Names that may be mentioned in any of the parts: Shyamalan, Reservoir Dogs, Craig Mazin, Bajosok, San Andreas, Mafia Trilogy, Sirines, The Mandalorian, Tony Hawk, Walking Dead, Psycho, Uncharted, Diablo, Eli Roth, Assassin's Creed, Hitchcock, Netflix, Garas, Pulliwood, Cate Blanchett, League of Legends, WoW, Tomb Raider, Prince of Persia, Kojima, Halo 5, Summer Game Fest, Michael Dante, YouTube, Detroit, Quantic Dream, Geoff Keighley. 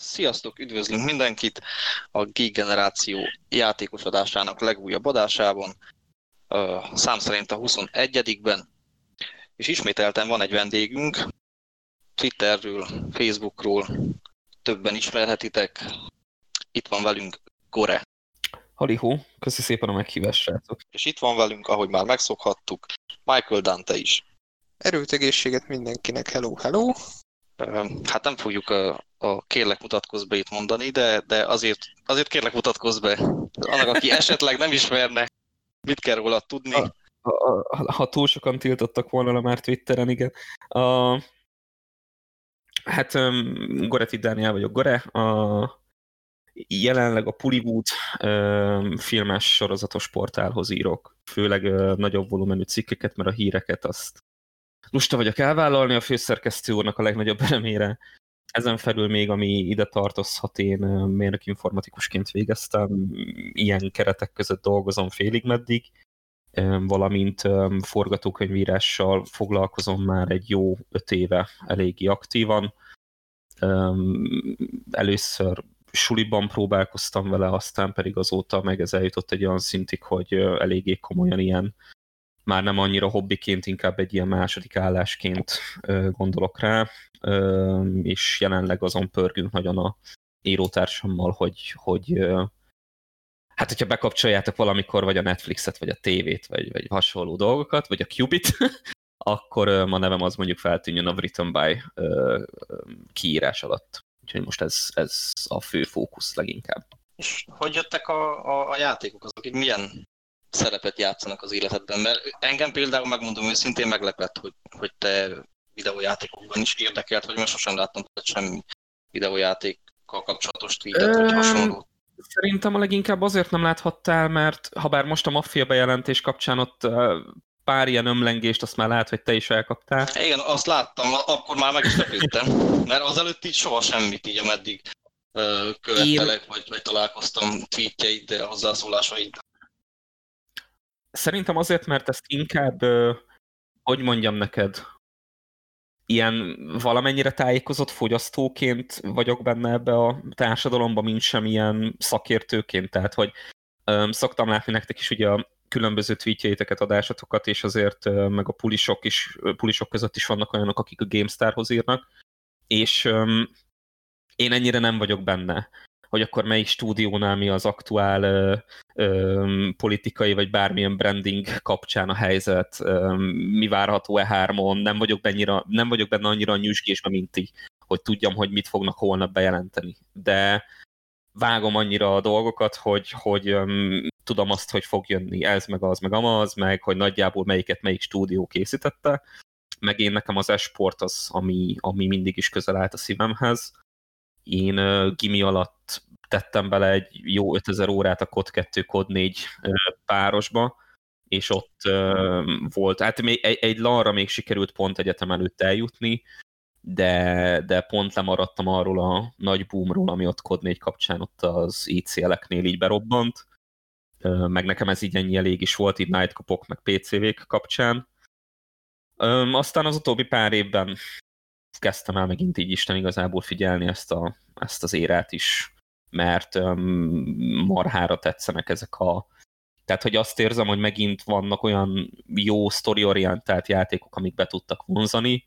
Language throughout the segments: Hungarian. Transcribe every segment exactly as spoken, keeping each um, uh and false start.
Sziasztok, üdvözlünk mindenkit a Geek Generáció játékos adásának legújabb adásában, szám szerint a huszonegyedikben, és ismételten van egy vendégünk, Twitterről, Facebookról, többen ismerhetitek, itt van velünk Gore. Halihó, köszi szépen a meghívást, srácok. És itt van velünk, ahogy már megszokhattuk, Michael Dante is. Erőt, egészséget mindenkinek, hello, hello! Hát nem fogjuk a, a kérlek mutatkozz be itt mondani, de, de azért, azért kérlek mutatkozz be. Annak, aki esetleg nem ismerne, mit kell róla tudni. Ha, ha, ha túl sokan tiltottak volna le már Twitteren, igen. A, hát um, Gore Fitdániel vagyok, Gore. A, jelenleg a Pulliwood um, filmes sorozatos portálhoz írok. Főleg uh, nagyobb volumenű cikkeket, mert a híreket azt lusta vagyok elvállalni, a főszerkesztő úrnak a legnagyobb elemére. Ezen felül még, ami ide tartozhat, én mérnöki informatikusként végeztem, ilyen keretek között dolgozom félig meddig, valamint forgatókönyvírással foglalkozom már egy jó öt éve eléggé aktívan. Először suliban próbálkoztam vele, aztán pedig azóta meg ez eljutott egy olyan szintig, hogy eléggé komolyan ilyen már nem annyira hobbiként, inkább egy ilyen második állásként gondolok rá, és jelenleg azon pörgünk nagyon a írótársammal, hogy, hogy hát, hogyha bekapcsoljátok valamikor vagy a Netflixet, vagy a tévét, vagy, vagy hasonló dolgokat, vagy a Qubit, akkor a nevem az mondjuk feltűnjön a Written by kiírás alatt. Úgyhogy most ez, ez a fő fókusz leginkább. És hogy jöttek a, a, a játékok azok, így milyen szerepet játszanak az életedben, mert engem például, megmondom őszintén, meglepett, hogy, hogy te videójátékokban is érdekelt, vagy most sosem láttam semmi videójátékkal kapcsolatos tweetet, vagy hasonló. Szerintem a leginkább azért nem láthattál, mert ha bár most a Mafia bejelentés kapcsán ott pár ilyen ömlengést, azt már lát, hogy te is elkaptál. Igen, azt láttam, akkor már meg is lepődtem, mert azelőtt így soha semmit, így ameddig követtelek, vagy, vagy találkoztam tweetjeid, hozzászólásaid. Szerintem azért, mert ezt inkább, hogy mondjam neked, ilyen valamennyire tájékozott fogyasztóként vagyok benne ebbe a társadalomba, mint sem ilyen szakértőként. Tehát, hogy öm, szoktam látni nektek is ugye a különböző tweetjeiteket, adásatokat, és azért öm, meg a pulisok, is, pulisok között is vannak olyanok, akik a GameStarhoz írnak, és öm, én ennyire nem vagyok benne, hogy akkor melyik stúdiónál mi az aktuál ö, ö, politikai, vagy bármilyen branding kapcsán a helyzet, ö, mi várható E három-on, nem vagyok, bennyira, nem vagyok benne annyira a nyüzsgésben, mint ti, hogy tudjam, hogy mit fognak holnap bejelenteni. De vágom annyira a dolgokat, hogy, hogy öm, tudom azt, hogy fog jönni ez, meg az, meg amaz, meg hogy nagyjából melyiket melyik stúdió készítette, meg én nekem az esport az, ami, ami mindig is közel állt a szívemhez. Én uh, gimi alatt tettem bele egy jó ötezer órát a Kod kettő, Kod négy uh, párosba, és ott uh, volt, hát még, egy, egy lanra még sikerült pont egyetem előtt eljutni, de, de pont lemaradtam arról a nagy boomról, ami ott Kod négy kapcsán ott az I C L-eknél így berobbant, uh, meg nekem ez így ennyi elég is volt, így Nightkopok meg P C V-k kapcsán. Um, aztán az utóbbi pár évben kezdtem el megint így Isten igazából figyelni ezt, a, ezt az érát is, mert um, marhára tetszenek ezek a... Tehát, hogy azt érzem, hogy megint vannak olyan jó sztoriorientált játékok, amik be tudtak vonzani.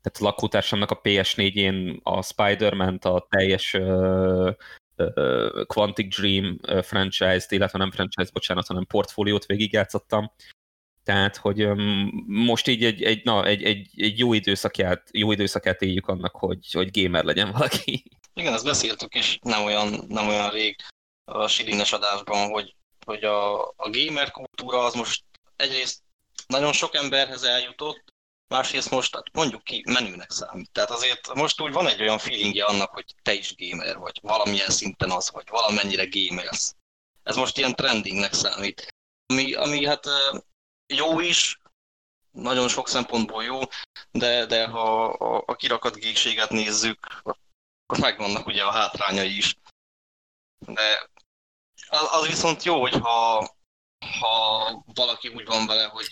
Tehát a lakótársamnak a P S négyén a Spider-Man-t, a teljes uh, uh, Quantic Dream franchise-t, illetve nem franchise, bocsánat, hanem portfóliót végigjátszottam. Tehát, hogy um, most így egy, egy, na, egy, egy, egy jó, időszakját, jó időszakát éljük annak, hogy, hogy gamer legyen valaki. Igen, ezt beszéltük is nem olyan, nem olyan rég a Sirines adásban, hogy, hogy a, a gamer kultúra az most egyrészt nagyon sok emberhez eljutott, másrészt most mondjuk ki menőnek számít. Tehát azért most úgy van egy olyan feelingje annak, hogy te is gamer vagy, valamilyen szinten az vagy, valamennyire gamersz. Ez most ilyen trendingnek számít. Ami, ami hát... Jó is, nagyon sok szempontból jó, de, de ha a, a kirakat geekséget nézzük, akkor megvannak ugye a hátrányai is. De az, az viszont jó, hogyha ha valaki úgy van vele, hogy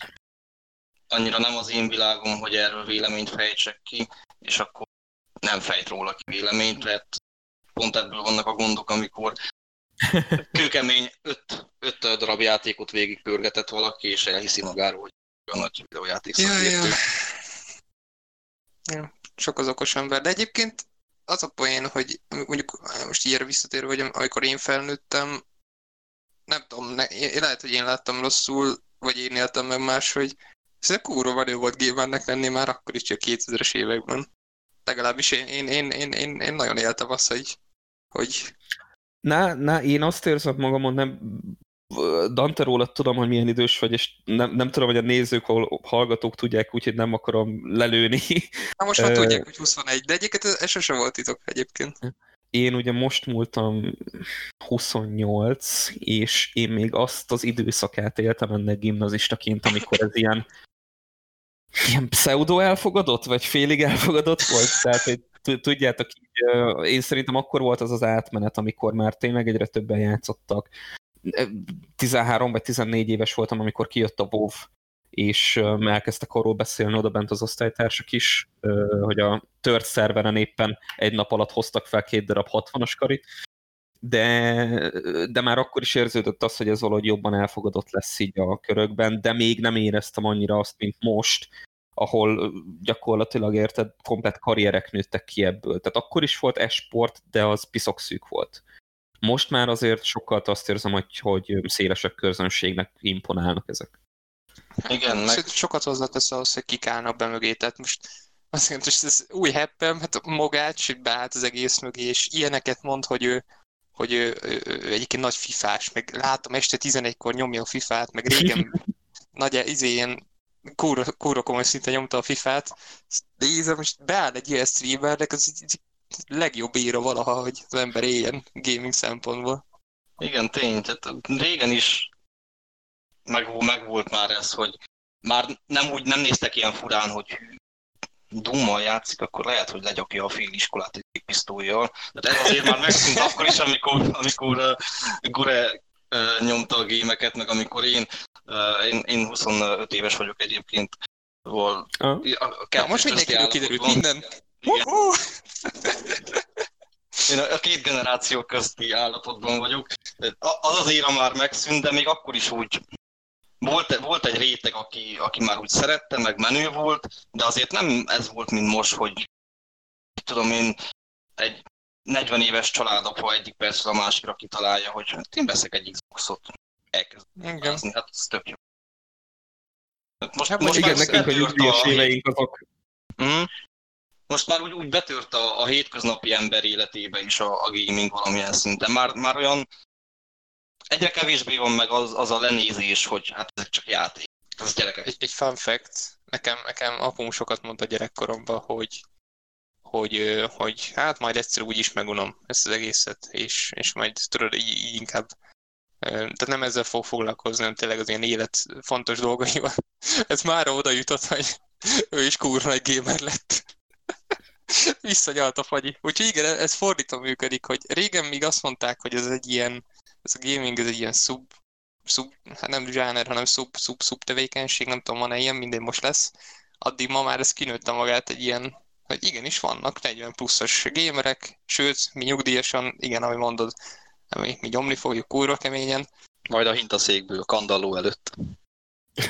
annyira nem az én világom, hogy erről véleményt fejtsek ki, és akkor nem fejt róla ki véleményt, mert pont ebből vannak a gondok, amikor kőkemény öt, öt darab játékot végigpörgetett valaki, és elhiszi magáról, hogy olyan nagy videójáték szakértő. Ja, ja. Ja, sok az okos ember, de egyébként az a poén, hogy mondjuk most így erre visszatérve, hogy amikor én felnőttem, nem tudom, ne, én, lehet, hogy én láttam rosszul, vagy én éltem meg más, hogy ez kurva való volt gamernek lenni már akkor is, csak kétezres években. Legalábbis én, én, én, én, én, én nagyon éltem azt, hogy... hogy... Na, na, én azt érzem magamon, nem... Dante, rólad tudom, hogy milyen idős vagy, és nem, nem tudom, hogy a nézők, hallgatók tudják, úgyhogy nem akarom lelőni. Na most már tudják, hogy huszonegy, de egyébként ez sose volt titok egyébként. Én ugye most múltam huszonnyolc, és én még azt az időszakát éltem ennek gimnazistaként, amikor ez ilyen, ilyen pseudo-elfogadott, vagy félig elfogadott volt. Tehát, hogy tudjátok, így, én szerintem akkor volt az az átmenet, amikor már tényleg egyre többen játszottak. tizenhárom vagy tizennégy éves voltam, amikor kijött a WoW, és elkezdtek arról beszélni odabent az osztálytársak is, hogy a tört szerveren éppen egy nap alatt hoztak fel két darab hatvanas karit, de, de már akkor is érződött az, hogy ez valahogy jobban elfogadott lesz így a körökben, de még nem éreztem annyira azt, mint most, ahol gyakorlatilag érted, komplet karrierek nőttek ki ebből. Tehát akkor is volt esport, de az piszokszűk volt. Most már azért sokkal azt érzem, hogy, hogy szélesebb közönségnek imponálnak ezek. Igen, meg... Sokat hozzátesz ahhoz, hogy kik állnak be mögé, tehát most azt mondom, hogy ez új heppem, hát Mogács beállt az egész mögé, és ilyeneket mond, hogy ő, hogy ő, ő, ő egyébként nagy fifás, meg látom este tizenegykor nyomja a fifát, meg régen nagy izé, ilyen kúra, kúra komoly szinten nyomta a fifát, de ízem, most beáll egy ilyen streamernek, az legjobb íra valaha, hogy az ember éljen gaming szempontból. Igen, tény, tehát régen is meg, meg volt már ez, hogy már nem úgy nem néztek ilyen furán, hogy Doom-mal játszik, akkor lehet, hogy legyakja a fél iskolát egy pisztolyjal. De ez azért már megszűnt akkor is, amikor, amikor uh, Gore uh, nyomta a gémeket, meg amikor én, uh, én, én huszonöt éves vagyok egyébként. Vol, uh-huh. a most mindenkiről kiderült minden. Uh-huh. Én a két generáció közti állapotban vagyok. Az az éra már megszűnt, de még akkor is úgy volt, volt egy réteg, aki, aki már úgy szerette, meg menő volt, de azért nem ez volt, mint most, hogy tudom én, egy negyven éves családapa egyik percről a másikra kitalálja, hogy hát én veszek egy Xboxot, elkezdem vázni, hát ez tök jó. Most, hát, most igen, nekünk a nyugdíjas éveink azok. Mm? Most már úgy, úgy betört a, a hétköznapi ember életébe is a, a gaming valamilyen szinten. Már, már olyan egyre kevésbé van meg az, az a lenézés, hogy hát ezek csak játék. Ez gyerekek. Egy, egy fun fact, nekem, nekem apum sokat mondta gyerekkoromban, hogy, hogy, hogy hát majd egyszer úgy is megunom ezt az egészet, és, és majd tudod így, így inkább, tehát nem ezzel fog foglalkozni, hanem tényleg az ilyen élet fontos dolgaival. Ez mára oda jutott, hogy ő is kurva nagy gamer lett. Visszagyalt a fagyi. Úgyhogy igen, ez fordítva működik, hogy régen még azt mondták, hogy ez egy ilyen, ez a gaming, ez egy ilyen szub, szub hát nem zsáner, hanem szub, szub, szub tevékenység, nem tudom, van-e ilyen, minden most lesz. Addig ma már ez kinőtte magát egy ilyen, hogy igenis vannak negyven pluszos gamerek, sőt, mi nyugdíjasan, igen, ahogy mondod, mi, mi gyomli fogjuk kurva keményen. Majd a hintaszékből, kandalló előtt.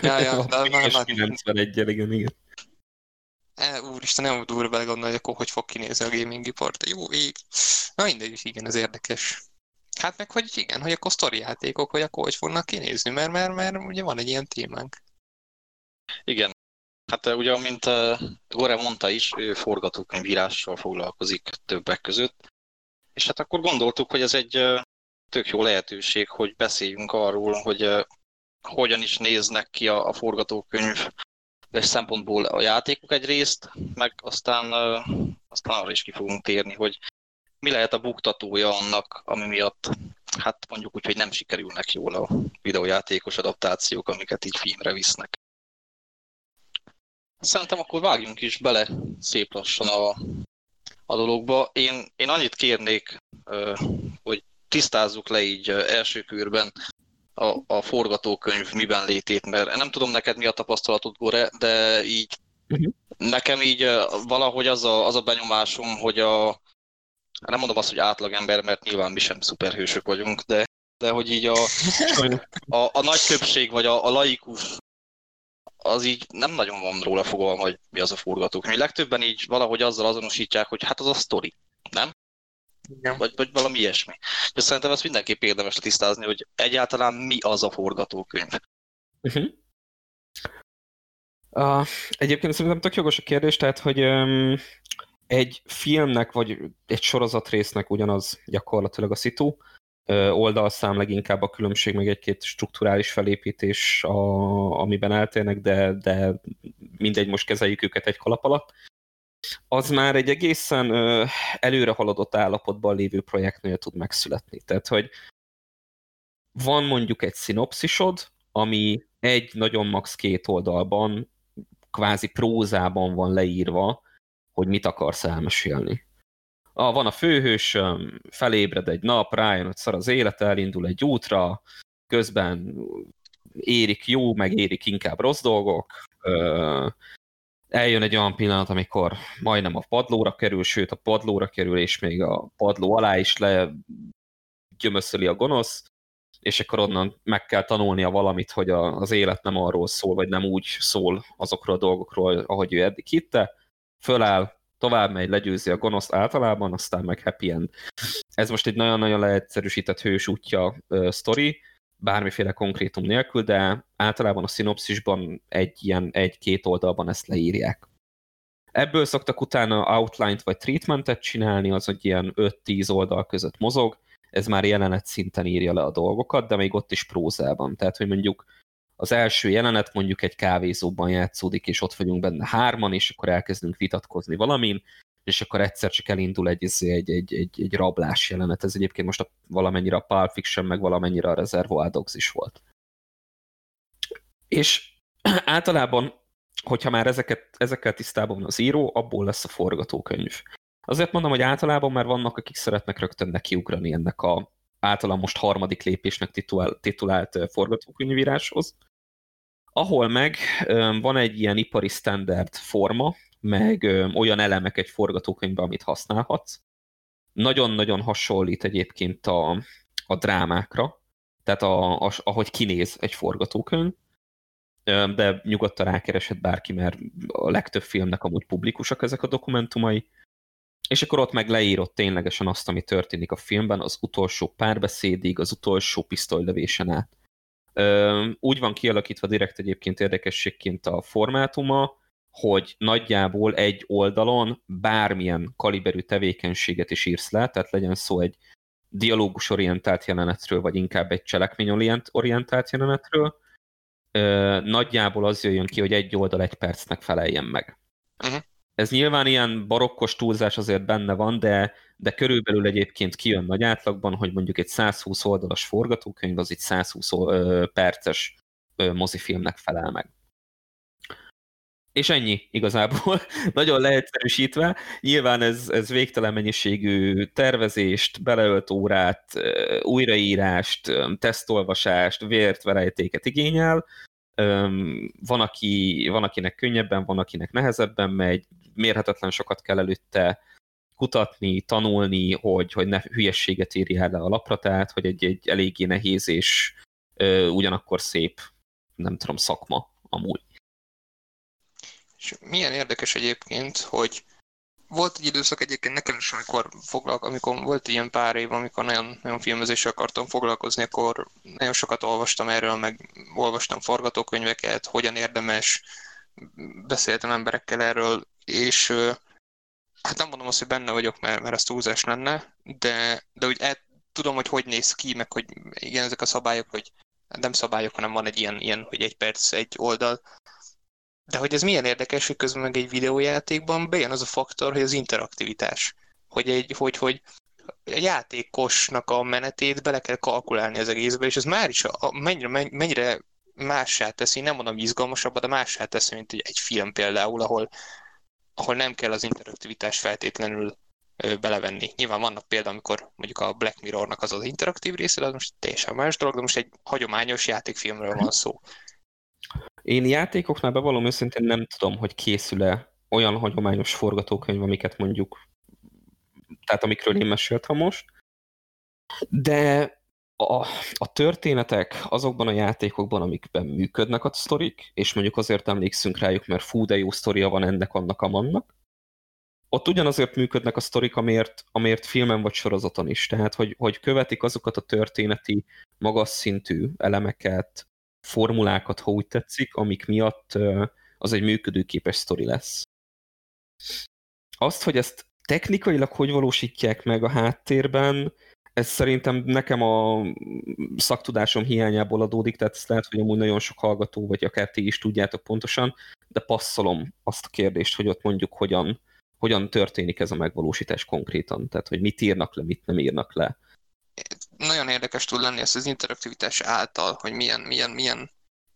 Ja, ja, de már... kilencvenegyel, igen, igen. E, úristen, nem durva belegondolni, hogy akkor hogy fog kinézni a gaming ipar. Jó ég. Na mindegy, igen, ez érdekes. Hát meg, hogy igen, hogy akkor sztori játékok, hogy akkor hogy fognak kinézni, mert, mert, mert ugye van egy ilyen témánk. Igen. Hát ugye, amint uh, Gore mondta is, ő forgatókönyvírással foglalkozik többek között. És hát akkor gondoltuk, hogy ez egy uh, tök jó lehetőség, hogy beszéljünk arról, hogy uh, hogyan is néznek ki a, a forgatókönyv és szempontból a játékok egyrészt, meg aztán, aztán arra is ki fogunk térni, hogy mi lehet a buktatója annak, ami miatt, hát mondjuk úgy, hogy nem sikerülnek jól a videójátékos adaptációk, amiket így filmre visznek. Szerintem akkor vágjunk is bele szép lassan a, a dologba. Én, én annyit kérnék, hogy tisztázzuk le így első körben, A, a forgatókönyv miben létét, mert nem tudom neked mi a tapasztalatod, Gore, de így uh-huh. nekem így valahogy az a, az a benyomásom, hogy a, nem mondom azt, hogy átlagember, mert nyilván mi sem szuperhősök vagyunk, de, de hogy így a, a, a nagy többség, vagy a, a laikus, az így nem nagyon van róla fogalma, hogy mi az a forgatókönyv. Legtöbben így valahogy azzal azonosítják, hogy hát az a sztori, nem? Vagy, vagy valami ilyesmi. És szerintem ezt mindenképp érdemes tisztázni, hogy egyáltalán mi az a forgatókönyv. Uh-huh. Uh, egyébként szerintem tök jogos a kérdés, tehát, hogy um, egy filmnek, vagy egy sorozatrésznek ugyanaz gyakorlatilag a szitu, uh, oldalszám leginkább a különbség, meg egy-két strukturális felépítés, a, amiben eltérnek, de, de mindegy, most kezeljük őket egy kalap alatt. Az már egy egészen uh, előre haladott állapotban lévő projektnél tud megszületni. Tehát, hogy van mondjuk egy szinopszisod, ami egy nagyon max két oldalban, kvázi prózában van leírva, hogy mit akarsz elmesélni. Ah, van a főhős, felébred egy nap, rájön, hogy szar az élet, elindul egy útra, közben érik jó, meg érik inkább rossz dolgok, eljön egy olyan pillanat, amikor majdnem a padlóra kerül, sőt a padlóra kerül, és még a padló alá is legyömöszöli a gonosz, és akkor onnan meg kell tanulnia valamit, hogy az élet nem arról szól, vagy nem úgy szól azokról a dolgokról, ahogy ő eddig hitte. Föláll, tovább megy, legyőzi a gonoszt általában, aztán meg happy end. Ez most egy nagyon-nagyon leegyszerűsített hős útja uh, sztori, bármiféle konkrétum nélkül, de általában a szinopszisban egy ilyen egy-két oldalban ezt leírják. Ebből szoktak utána outline-t vagy treatmentet csinálni, az egy ilyen öt-tíz oldal között mozog, ez már jelenet szinten írja le a dolgokat, de még ott is prózában. Tehát, hogy mondjuk az első jelenet mondjuk egy kávézóban játszódik, és ott vagyunk benne hárman, és akkor elkezdünk vitatkozni valamin, és akkor egyszer csak elindul egy, egy, egy, egy, egy rablás jelenet. Ez egyébként most a, valamennyire a Pulp Fiction, meg valamennyire a Reservoir Dogs is volt. És általában, hogyha már ezeket, ezekkel tisztában van az író, abból lesz a forgatókönyv. Azért mondom, hogy általában már vannak, akik szeretnek rögtön nekiugrani ennek az általán most harmadik lépésnek titulált, titulált forgatókönyvíráshoz, ahol meg van egy ilyen ipari standard forma, meg olyan elemek egy forgatókönyvben, amit használhatsz. Nagyon-nagyon hasonlít egyébként a, a drámákra, tehát a, a, ahogy kinéz egy forgatókönyv, de nyugodtan rákereshet bárki, mert a legtöbb filmnek amúgy publikusak ezek a dokumentumai. És akkor ott meg leírod ténylegesen azt, ami történik a filmben, az utolsó párbeszédig, az utolsó pisztolylövésen át. Úgy van kialakítva direkt egyébként érdekességként a formátuma, hogy nagyjából egy oldalon bármilyen kaliberű tevékenységet is írsz le, tehát legyen szó egy dialógusorientált jelenetről, vagy inkább egy cselekményorientált jelenetről. Nagyjából az jöjjön ki, hogy egy oldal egy percnek feleljen meg. Uh-huh. Ez nyilván ilyen barokkos túlzás azért benne van, de, de körülbelül egyébként kijön nagy átlagban, hogy mondjuk egy százhúsz oldalas forgatókönyv, az egy százhúsz perces mozifilmnek felel meg. És ennyi igazából, nagyon leegyszerűsítve. Nyilván ez, ez végtelen mennyiségű tervezést, beleölt órát, újraírást, tesztolvasást, vért, verejtéket igényel. Van, aki, van, akinek könnyebben, van, akinek nehezebben megy, mérhetetlen sokat kell előtte kutatni, tanulni, hogy, hogy ne hülyességet írjál le a lapra, tehát, hogy egy, egy eléggé nehéz és ö, ugyanakkor szép, nem tudom, szakma amúgy. És milyen érdekes egyébként, hogy volt egy időszak egyébként nekem is, amikor, foglalko- amikor volt ilyen pár év, amikor nagyon, nagyon filmezéssel akartam foglalkozni, akkor nagyon sokat olvastam erről, meg olvastam forgatókönyveket, hogyan érdemes, beszéltem emberekkel erről, és hát nem mondom azt, hogy benne vagyok, mert, mert ez túlzás lenne, de, de úgy el, tudom, hogy hogy néz ki, meg hogy igen, ezek a szabályok, hogy nem szabályok, hanem van egy ilyen, ilyen hogy egy perc, egy oldal. De hogy ez milyen érdekes, hogy közben meg egy videójátékban bejön az a faktor, hogy az interaktivitás. Hogy egy, hogy, hogy a játékosnak a menetét bele kell kalkulálni az egészbe, és ez már is a, mennyire, mennyire mássá teszi, nem mondom izgalmasabbat, de mássá teszi, mint egy film például, ahol, ahol nem kell az interaktivitás feltétlenül belevenni. Nyilván vannak példa, amikor mondjuk a Black Mirrornak az az interaktív része, de az most teljesen más dolog, de most egy hagyományos játékfilmről van szó. Én játékoknál bevallom őszintén nem tudom, hogy készül-e olyan hagyományos forgatókönyv, amiket mondjuk tehát amikről én meséltem most. De a, a történetek azokban a játékokban, amikben működnek a sztorik, és mondjuk azért emlékszünk rájuk, mert fú, de jó sztoria van ennek, annak, amannak, ott ugyanazért működnek a sztorik, amért, amért filmen vagy sorozaton is. Tehát, hogy, hogy követik azokat a történeti, magas szintű elemeket, formulákat, ha úgy tetszik, amik miatt az egy működőképes sztori lesz. Azt, hogy ezt technikailag hogy valósítják meg a háttérben, ez szerintem nekem a szaktudásom hiányából adódik, tehát ezt lehet, hogy amúgy nagyon sok hallgató, vagy akár ti is tudjátok pontosan, de passzolom azt a kérdést, hogy ott mondjuk hogyan, hogyan történik ez a megvalósítás konkrétan, tehát hogy mit írnak le, mit nem írnak le. Nagyon érdekes tud lenni ez az interaktivitás által, hogy milyen, milyen, milyen,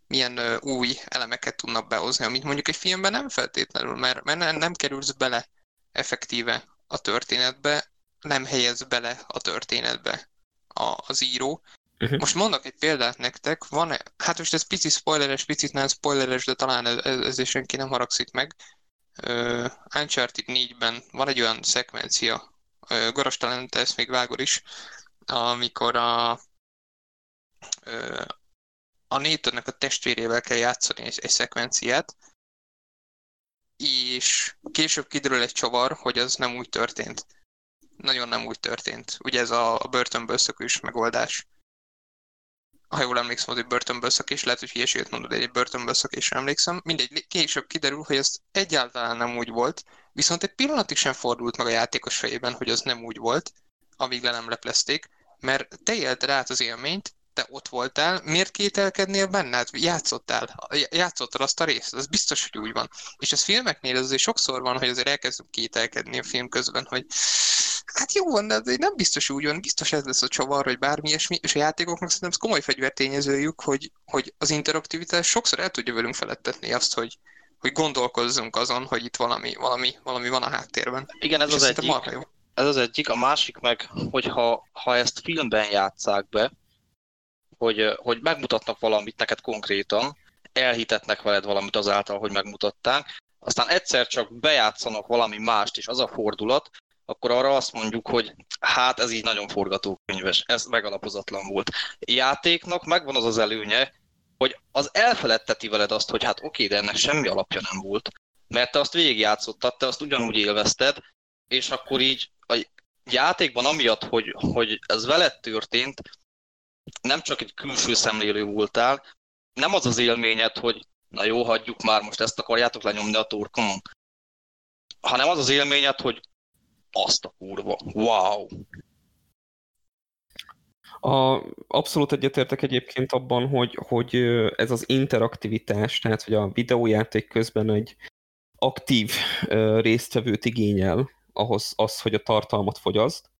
milyen új elemeket tudnak behozni, amit mondjuk egy filmben nem feltétlenül, mert, mert nem kerülsz bele effektíve a történetbe, nem helyez bele a történetbe a, az író. Uh-huh. Most mondok egy példát nektek, van, hát most ez picit spoileres, picit nem spoileres, de talán ez, ez, ez senki nem haragszik meg. Uh, Uncharted négyben van egy olyan szekvencia, uh, Garas talán te ezt még vágod is, amikor a uh, a Nathan-nek a testvérével kell játszani egy, egy szekvenciát, és később kiderül egy csavar, hogy az nem úgy történt. Nagyon nem úgy történt. Ugye ez a börtönből szökős megoldás. Ha jól emlékszem, az egy börtönből szökés, lehet, hogy hülyeséget mondod, egy börtönből szökésre emlékszem. Mindegy, később kiderül, hogy ez egyáltalán nem úgy volt, viszont egy pillanatig sem fordult meg a játékos fejében, hogy az nem úgy volt, amíg le nem leplezték, mert te élted át az élményt, te ott voltál, miért kételkednél benne? Hát játszottál, játszottál azt a részt, az biztos, hogy úgy van. És ez filmeknél azért sokszor van, hogy azért elkezdünk kételkedni a film közben, hogy hát jó van, de nem biztos úgy van, biztos ez lesz a csavar, vagy bármi ilyesmi, és a játékoknak szerintem ez komoly fegyvertényezőjük, hogy, hogy az interaktivitás sokszor el tudja velünk feledtetni azt, hogy, hogy gondolkozzunk azon, hogy itt valami, valami, valami van a háttérben. Igen, ez és az egyik. Ez az egyik, a másik meg, hogyha ha ezt filmben játsszák be, Hogy, hogy megmutatnak valamit neked konkrétan, elhitetnek veled valamit azáltal, hogy megmutatták, aztán egyszer csak bejátszanak valami mást, és az a fordulat, akkor arra azt mondjuk, hogy hát ez így nagyon forgatókönyves, ez megalapozatlan volt. Játéknak megvan az az előnye, hogy az elfeledteti veled azt, hogy hát oké, de ennek semmi alapja nem volt, mert te azt végigjátszottad, te azt ugyanúgy élvezted, és akkor így a játékban amiatt, hogy, hogy ez veled történt, nem csak egy külső szemlélő voltál, nem az az élményed, hogy na jó, hagyjuk már, most ezt akarjátok lenyomni a torkomon, hanem az az élményed, hogy azt a kurva, wow! A, abszolút egyetértek egyébként abban, hogy, hogy ez az interaktivitás, tehát hogy a videójáték közben egy aktív résztvevőt igényel ahhoz az, hogy a tartalmat fogyaszt,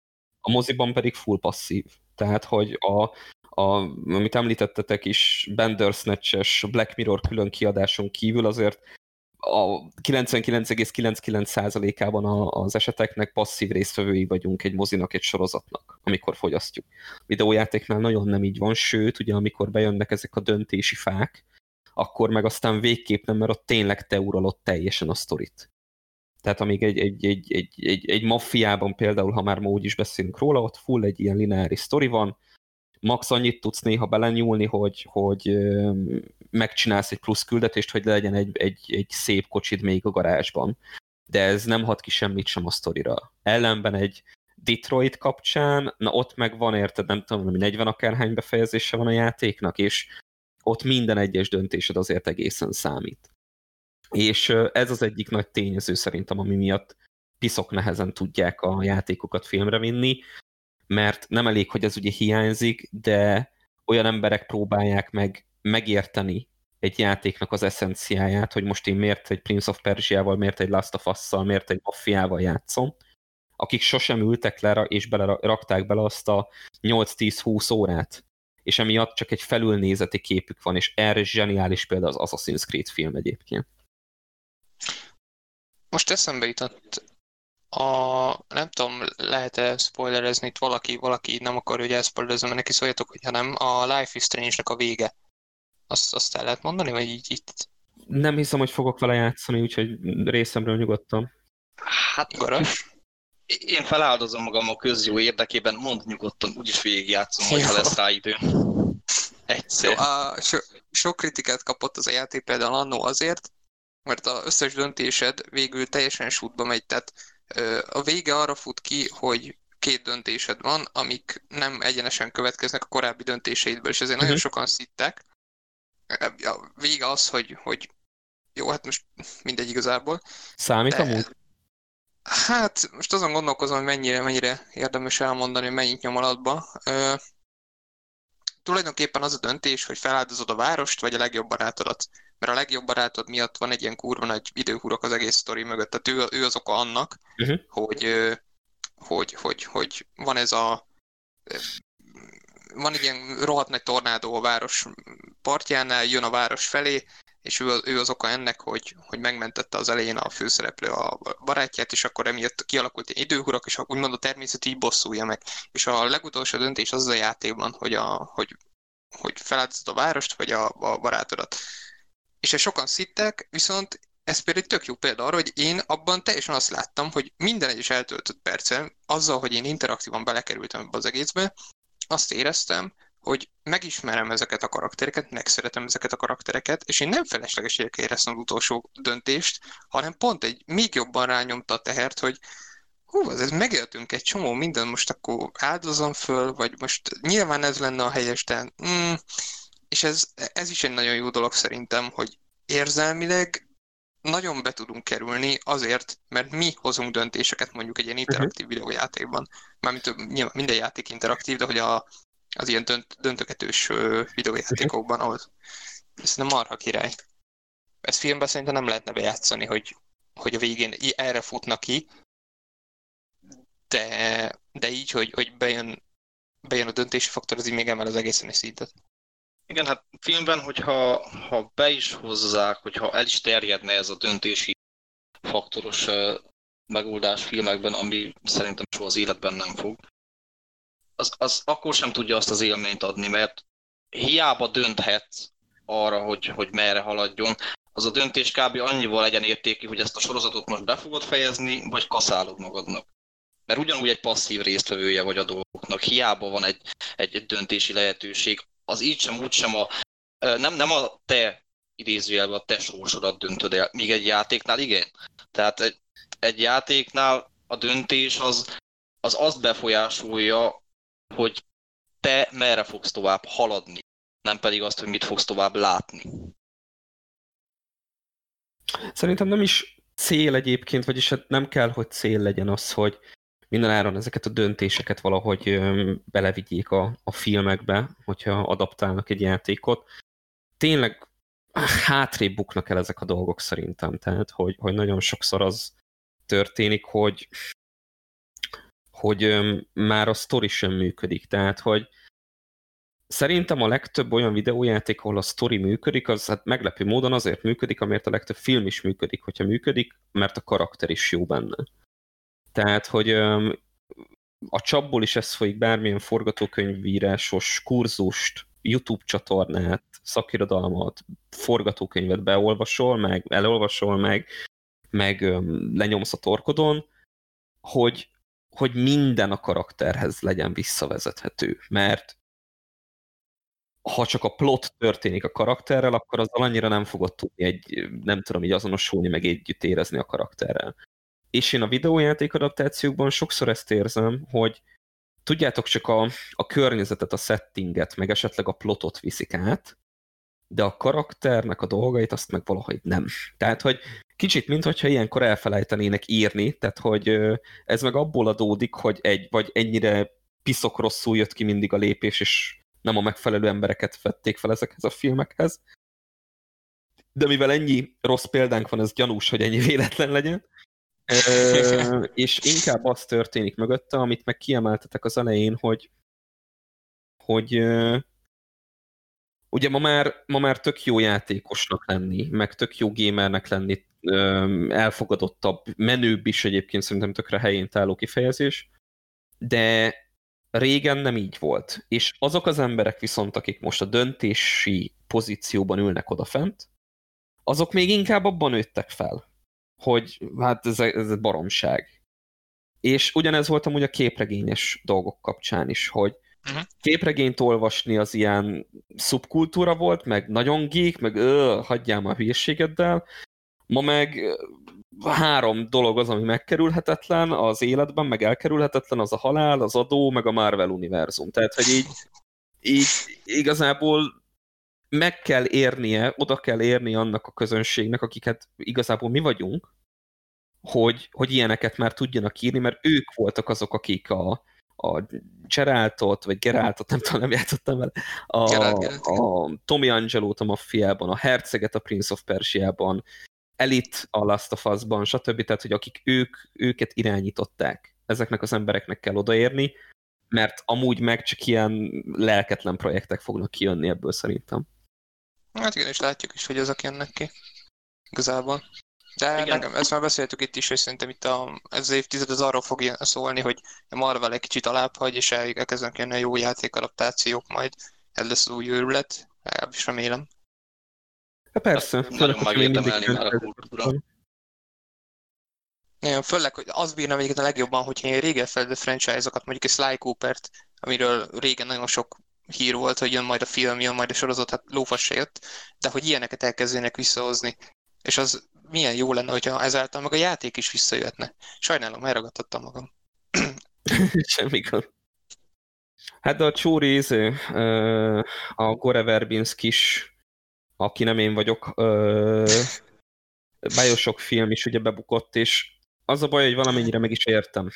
a moziban pedig full passzív. Tehát, hogy a, a, amit említettetek is, Bandersnatch-es Black Mirror külön kiadáson kívül azért a kilencvenkilenc egész kilencvenkilenc százalékában az eseteknek passzív résztvevői vagyunk egy mozinak, egy sorozatnak, amikor fogyasztjuk. A videójátéknál nagyon nem így van, sőt, ugye amikor bejönnek ezek a döntési fák, akkor meg aztán végképp nem, mert ott tényleg te uralod teljesen a sztorit. Tehát amíg egy, egy, egy, egy, egy, egy maffiában például, ha már ma úgy is beszélünk róla, ott full egy ilyen lineáris sztori van, max annyit tudsz néha belenyúlni, hogy, hogy megcsinálsz egy plusz küldetést, hogy legyen egy, egy, egy szép kocsid még a garázsban. De ez nem hat ki semmit sem a sztorira. Ellenben egy Detroit kapcsán, na ott meg van, érted, nem tudom, negyven akárhány befejezése van a játéknak, és ott minden egyes döntésed azért egészen számít. És ez az egyik nagy tényező szerintem, ami miatt piszok nehezen tudják a játékokat filmre vinni, mert nem elég, hogy ez ugye hiányzik, de olyan emberek próbálják meg megérteni egy játéknak az eszenciáját, hogy most én miért egy Prince of Persiával, miért egy Last of Us-szal, miért egy Mafiával játszom, akik sosem ültek le és rakták bele azt a nyolc-tíz-húsz órát, és emiatt csak egy felülnézeti képük van, és erre zseniális például az Assassin's Creed film egyébként. Most eszembe jutott, a, nem tudom, lehet-e spoilerezni itt valaki, valaki nem akar, hogy elszpoilerezzem, mert neki szóljatok, hogyha nem, a Life is Strange-nek a vége. Azt, azt el lehet mondani, vagy így itt? Nem hiszem, hogy fogok vele játszani, úgyhogy részemről nyugodtan. Hát, Garas? Én feláldozom magam a közjó érdekében, mondd nyugodtan, úgyis végigjátszom, hogyha lesz rá idő. Egyszer. Jó, a, so, sok kritikát kapott az a játék például annó azért, mert az összes döntésed végül teljesen sútba megy, tehát a vége arra fut ki, hogy két döntésed van, amik nem egyenesen következnek a korábbi döntéseidből, és ezért mm-hmm. nagyon sokan szittek. A vége az, hogy, hogy jó, hát most mindegy igazából. Számít de... amúgy? Hát most azon gondolkozom, hogy mennyire, mennyire érdemes elmondani, hogy mennyit nyom alatba. Ö, tulajdonképpen az a döntés, hogy feláldozod a várost, vagy a legjobb barátodat. Mert a legjobb barátod miatt van egy ilyen kurva nagy időhúrok az egész sztori mögött. Tehát ő, ő az oka annak, uh-huh. hogy, hogy, hogy, hogy van ez a... Van egy ilyen rohadt nagy tornádó a város partjánál, jön a város felé, és ő, ő az oka ennek, hogy, hogy megmentette az elején a főszereplő a barátját, és akkor emiatt kialakult egy időhurok, és úgymond a természet így bosszulja meg. És a legutolsó döntés az a játékban, hogy, a, hogy, hogy feláldozod a várost, vagy a, a barátodat. És ezt sokan szittek, viszont ez például tök jó példa arra, hogy én abban teljesen azt láttam, hogy minden egyes eltöltött percen, azzal, hogy én interaktívan belekerültem ebbe az egészbe, azt éreztem, hogy megismerem ezeket a karaktereket, megszeretem ezeket a karaktereket, és én nem feleslegesnek éreztem az utolsó döntést, hanem pont egy még jobban rányomta a tehert, hogy hú, ez megéltünk egy csomó minden, most akkor áldozom föl, vagy most nyilván ez lenne a helyes, de... Mm, és ez, ez is egy nagyon jó dolog szerintem, hogy érzelmileg nagyon be tudunk kerülni azért, mert mi hozunk döntéseket mondjuk egy ilyen interaktív uh-huh. videójátékban. Mármint nyilván minden játék interaktív, de hogy a, az ilyen dönt, döntögetős videójátékokban, ahol szerintem marha király. Ezt filmben szerintem nem lehetne bejátszani, hogy, hogy a végén erre futnak ki, de, de így, hogy, hogy bejön, bejön a döntési faktor, az így még emel az egészen is szintet. Igen, hát filmben, hogyha ha be is hozzák, hogyha el is terjedne ez a döntési faktoros uh, megoldás filmekben, ami szerintem soha az életben nem fog, az, az akkor sem tudja azt az élményt adni, mert hiába dönthetsz arra, hogy, hogy merre haladjon, az a döntés kb. Annyival legyen értékű, hogy ezt a sorozatot most be fogod fejezni, vagy kaszálod magadnak. Mert ugyanúgy egy passzív résztvevője vagy a dolgoknak, hiába van egy, egy döntési lehetőség, az így sem, úgy sem a... Nem, nem a te idézőjelben a te sorsodat döntöd el, míg egy játéknál igen. Tehát egy, egy játéknál a döntés az, az azt befolyásolja, hogy te merre fogsz tovább haladni, nem pedig azt, hogy mit fogsz tovább látni. Szerintem nem is cél egyébként, vagyis hát nem kell, hogy cél legyen az, hogy mindenáron ezeket a döntéseket valahogy belevigyék a, a filmekbe, hogyha adaptálnak egy játékot. Tényleg hátrébb buknak el ezek a dolgok szerintem, tehát hogy, hogy nagyon sokszor az történik, hogy, hogy már a sztori sem működik, tehát hogy szerintem a legtöbb olyan videójáték, ahol a sztori működik, az hát meglepő módon azért működik, amért a legtöbb film is működik, hogyha működik, mert a karakter is jó benne. Tehát, hogy a csapból is ez folyik, bármilyen forgatókönyvírásos kurzust, YouTube csatornát, szakirodalmat, forgatókönyvet beolvasol, meg elolvasol, meg, meg lenyomsz a torkodon, hogy, hogy minden a karakterhez legyen visszavezethető. Mert ha csak a plot történik a karakterrel, akkor azzal annyira nem fogod tudni egy, nem tudom így azonosulni, meg együtt érezni a karakterrel. És én a videójáték adaptációkban sokszor ezt érzem, hogy tudjátok, csak a, a környezetet, a settinget, meg esetleg a plotot viszik át, de a karakternek a dolgait azt meg valahogy nem. Tehát, hogy kicsit, mintha ilyenkor elfelejtenének írni, tehát, hogy ez meg abból adódik, hogy egy vagy ennyire piszok rosszul jött ki mindig a lépés, és nem a megfelelő embereket vették fel ezekhez a filmekhez. De mivel ennyi rossz példánk van, ez gyanús, hogy ennyi véletlen legyen. Ö, és inkább az történik mögötte, amit meg kiemeltetek az elején, hogy, hogy ö, ugye ma már, ma már tök jó játékosnak lenni, meg tök jó gamernek lenni, ö, elfogadottabb, menőbb is egyébként, szerintem tökre helyén álló kifejezés, de régen nem így volt. És azok az emberek viszont, akik most a döntési pozícióban ülnek odafent, azok még inkább abban nőttek fel, hogy hát ez, ez egy baromság. És ugyanez volt amúgy a képregényes dolgok kapcsán is, hogy uh-huh. képregényt olvasni az ilyen szubkultúra volt, meg nagyon geek, meg ö, hagyjál már hülyeségeddel. Ma meg három dolog az, ami megkerülhetetlen az életben, meg elkerülhetetlen az a halál, az adó, meg a Marvel univerzum. Tehát, hogy így, így igazából meg kell érnie, oda kell érnie annak a közönségnek, akiket igazából mi vagyunk, hogy, hogy ilyeneket már tudjanak írni, mert ők voltak azok, akik a, a Geraltot, vagy Geraltot, nem tudom, nem játszottam vele, a, Geralt, a Tommy Angelót a Maffiában, a herceget a Prince of Persiában, Elit a Last of Us-ban, stb. Tehát, hogy akik ők, őket irányították. Ezeknek az embereknek kell odaérni, mert amúgy meg csak ilyen lelketlen projektek fognak kijönni ebből szerintem. Hát igen, és látjuk is, hogy ezek jönnek ki. Igazából. De nekem, ezt már beszéltük itt is, hogy szerintem itt a, ez az évtized az arról fog szólni, hogy a Marvel egy kicsit alábbhagy, és elkezdenek jönni a jó játékadaptációk majd. Ez lesz az új őrület, legalábbis remélem. Hát persze. Nagyon megérdemelni már a kultúra. Igen, főleg, hogy az bírnám egyébként a legjobban, hogyha én régen felelő franchise-okat, mondjuk egy Sly Coopert, amiről régen nagyon sok hír volt, hogy jön majd a film, jön majd a sorozat, hát lófasz se jött, de hogy ilyeneket elkezdjenek visszahozni. És az milyen jó lenne, hogyha ezáltal meg a játék is visszajöhetne. Sajnálom, elragadtattam magam. Semmikor. Hát de a Csúri, a Gore Verbinski is, aki nem én vagyok, ö... Bajosok film is ugye bebukott, és az a baj, hogy valamennyire meg is értem.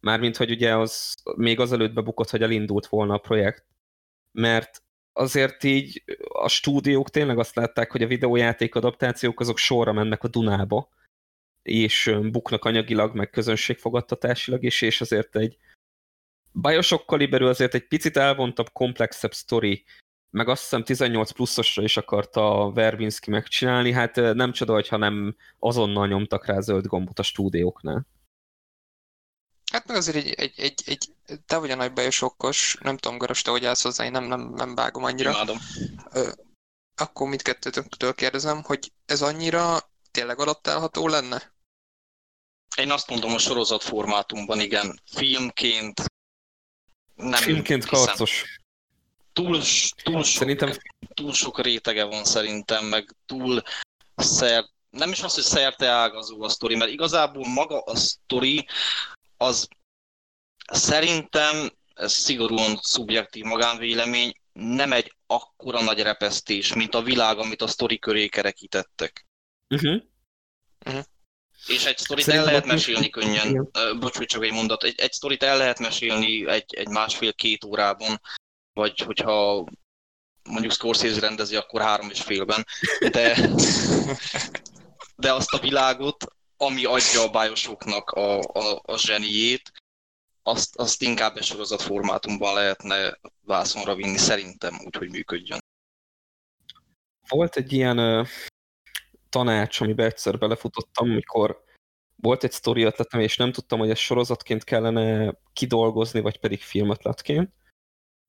Mármint, hogy ugye az még azelőtt bebukott, hogy elindult volna a projekt. Mert azért így a stúdiók tényleg azt látták, hogy a videójáték adaptációk azok sorra mennek a Dunába, és buknak anyagilag, meg közönségfogadtatásilag is, és azért egy Bajosok kaliberű azért egy picit elvontabb, komplexebb sztori, meg azt hiszem tizennyolc pluszosra is akarta Verbinski megcsinálni, hát nem csoda, hogyha nem azonnal nyomtak rá zöld gombot a stúdióknál. Hát meg azért egy, egy, egy, egy te vagy a nagy Bajosokkos, nem tudom, Garas, te hogy állsz hozzá, én nem, nem, nem vágom annyira. Imádom. Akkor mindkettőtől kérdezem, hogy ez annyira tényleg adaptálható lenne? Én azt mondom, a sorozat formátumban igen, filmként nem filmként karcos. Túl, túl, sok, szerintem... túl sok rétege van szerintem, meg túl szer... nem is az, hogy szerte ágazó a sztori, mert igazából maga a sztori az szerintem, ez szigorúan szubjektív magánvélemény, nem egy akkora nagy repesztés, mint a világ, amit a sztori köré kerekítettek. Uh-huh. Uh-huh. És egy sztorit el lehet mesélni könnyen, bocs, hogy csak egy mondat, egy, egy sztorit el lehet mesélni egy, egy másfél-két órában, vagy hogyha mondjuk Scorsese rendezi, akkor három és félben, de, de azt a világot, ami adja a Bajosoknak a, a, a zseniét, azt, azt inkább egy sorozat formátumban lehetne vászonra vinni, szerintem úgy, hogy működjön. Volt egy ilyen ö, tanács, amiben egyszer belefutottam, amikor volt egy sztori ötletem, és nem tudtam, hogy ezt sorozatként kellene kidolgozni, vagy pedig filmötletként.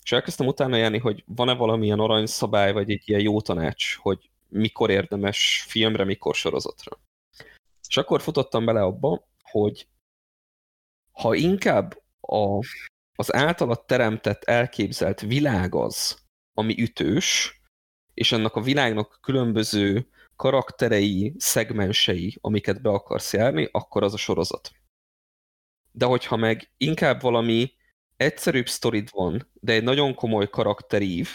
És elkezdtem utána járni, hogy van-e valamilyen aranyszabály, vagy egy ilyen jó tanács, hogy mikor érdemes filmre, mikor sorozatra. És akkor futottam bele abba, hogy ha inkább a, az általad teremtett, elképzelt világ az, ami ütős, és ennek a világnak különböző karakterei, szegmensei, amiket be akarsz járni, akkor az a sorozat. De hogyha meg inkább valami egyszerűbb sztorid van, de egy nagyon komoly karakterív,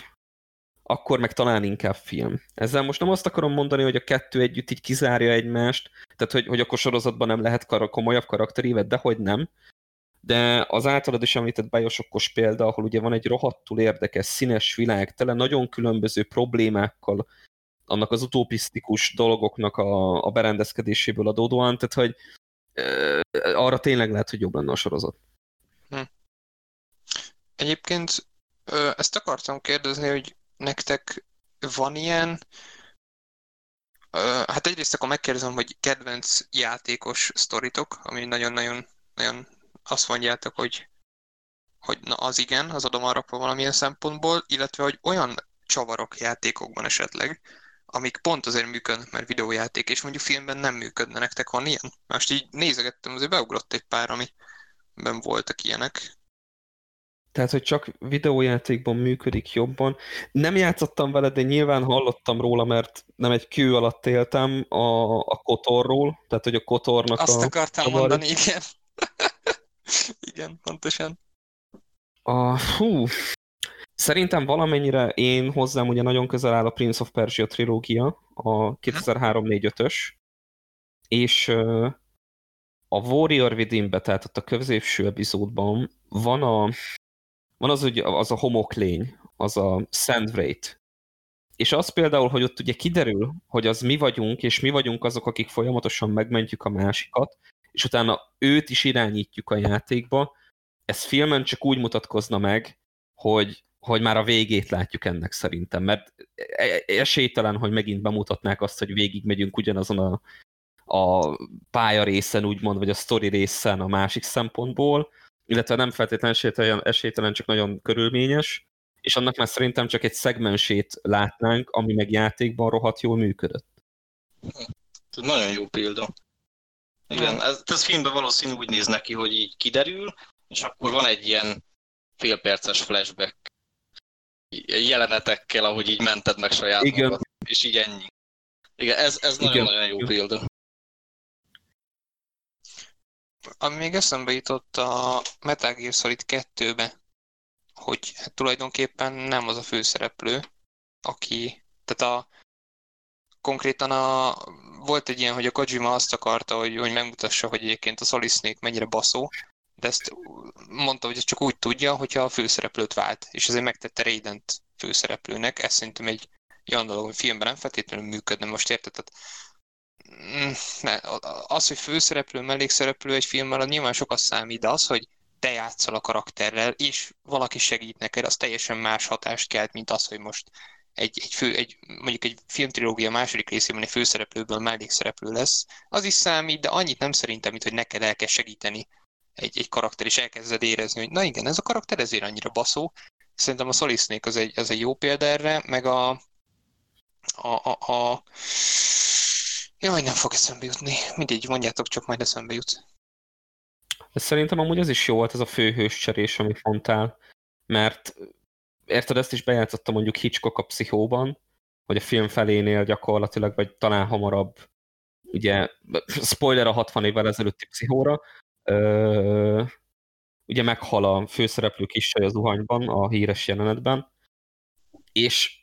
akkor meg talán inkább film. Ezzel most nem azt akarom mondani, hogy a kettő együtt így kizárja egymást, tehát hogy, hogy akkor sorozatban nem lehet kar- komolyabb karakterívet, dehogy nem. De az általad is említett Bajosokkos példa, ahol ugye van egy rohadtul érdekes, színes világ, tele nagyon különböző problémákkal, annak az utopisztikus dolgoknak a, a berendezkedéséből adódóan, tehát hogy ö, arra tényleg lehet, hogy jobb lenne a sorozat. Hm. Egyébként ezt akartam kérdezni, hogy nektek van ilyen, hát egyrészt akkor megkérdezem, hogy kedvenc játékos sztoritok, ami nagyon-nagyon nagyon azt mondjátok, hogy, hogy na az igen, az adom arra valamilyen szempontból, illetve hogy olyan csavarok játékokban esetleg, amik pont azért működnek, mert videójáték, és mondjuk filmben nem működne, nektek van ilyen? Most így nézegettem, azért beugrott egy pár, ami ben voltak ilyenek. Tehát, hogy csak videójátékban működik jobban. Nem játszottam vele, de nyilván hallottam róla, mert nem egy kő alatt éltem a, a kotorról, tehát, hogy a kotornak azt a... Azt akartam a mondani, igen. Igen, pontosan. A, hú... Szerintem valamennyire én hozzám ugye nagyon közel áll a Prince of Persia trilógia, a kétezer-három négy ötös, és a Warrior Within-be, tehát ott a középső epizódban van a van az, ugye, az a homoklény, az a Sandwraith. És az például, hogy ott ugye kiderül, hogy az mi vagyunk, és mi vagyunk azok, akik folyamatosan megmentjük a másikat, és utána őt is irányítjuk a játékba. Ez filmen csak úgy mutatkozna meg, hogy hogy már a végét látjuk ennek szerintem, mert esélytelen, hogy megint bemutatnák azt, hogy végigmegyünk ugyanazon a, a pálya részen, úgymond, vagy a sztori részen a másik szempontból, illetve nem feltétlenül esélytelen, esélytelen, csak nagyon körülményes, és annak már szerintem csak egy szegmensét látnánk, ami meg játékban rohadt jól működött. Ez nagyon jó példa. Igen, ez, ez filmben valószínű úgy néz neki, hogy így kiderül, és akkor van egy ilyen félperces flashback jelenetekkel, ahogy így mented meg saját igen. magad, és így ennyi. Igen, ez, ez igen. nagyon-nagyon jó példa. Ami még eszembe jutott a Metal Gear Solid kettőbe, hogy hát tulajdonképpen nem az a főszereplő, aki, tehát a konkrétan a, volt egy ilyen, hogy a Kojima azt akarta, hogy, hogy megmutassa, hogy egyébként a Solid Snake mennyire baszó, de ezt mondta, hogy ez csak úgy tudja, hogyha a főszereplőt vált, és ezért megtette Raident főszereplőnek, ez szerintem egy olyan dolog, hogy filmben nem feltétlenül működne, most érted? Tehát, ne, az, hogy főszereplő, mellékszereplő egy filmben, az nyilván sokat számít, de az, hogy te játszol a karakterrel, és valaki segít neked, az teljesen más hatást kelt, mint az, hogy most egy, egy, fő, egy mondjuk egy filmtrilógia második részében egy főszereplőből mellékszereplő lesz. Az is számít, de annyit nem szerintem, mint hogy neked el kell segíteni Egy, egy karakter, és elkezded érezni, hogy na igen, ez a karakter ezért annyira baszó. Szerintem a Solid Snake az egy, az egy jó példa erre, meg a... a, a, a... Jaj, nem fog eszembe jutni. Mindegy, mondjátok, csak majd eszembe jut. Szerintem amúgy az is jó volt ez a főhős cserés, amit mondtál, mert érted, ezt is bejátszottam mondjuk Hitchcock a Pszichóban, hogy a film felénél gyakorlatilag, vagy talán hamarabb, ugye, spoiler a hatvan évvel ezelőtti Pszichóra, Ö, ugye meghal a főszereplő kiscsaj a zuhanyban, a híres jelenetben, és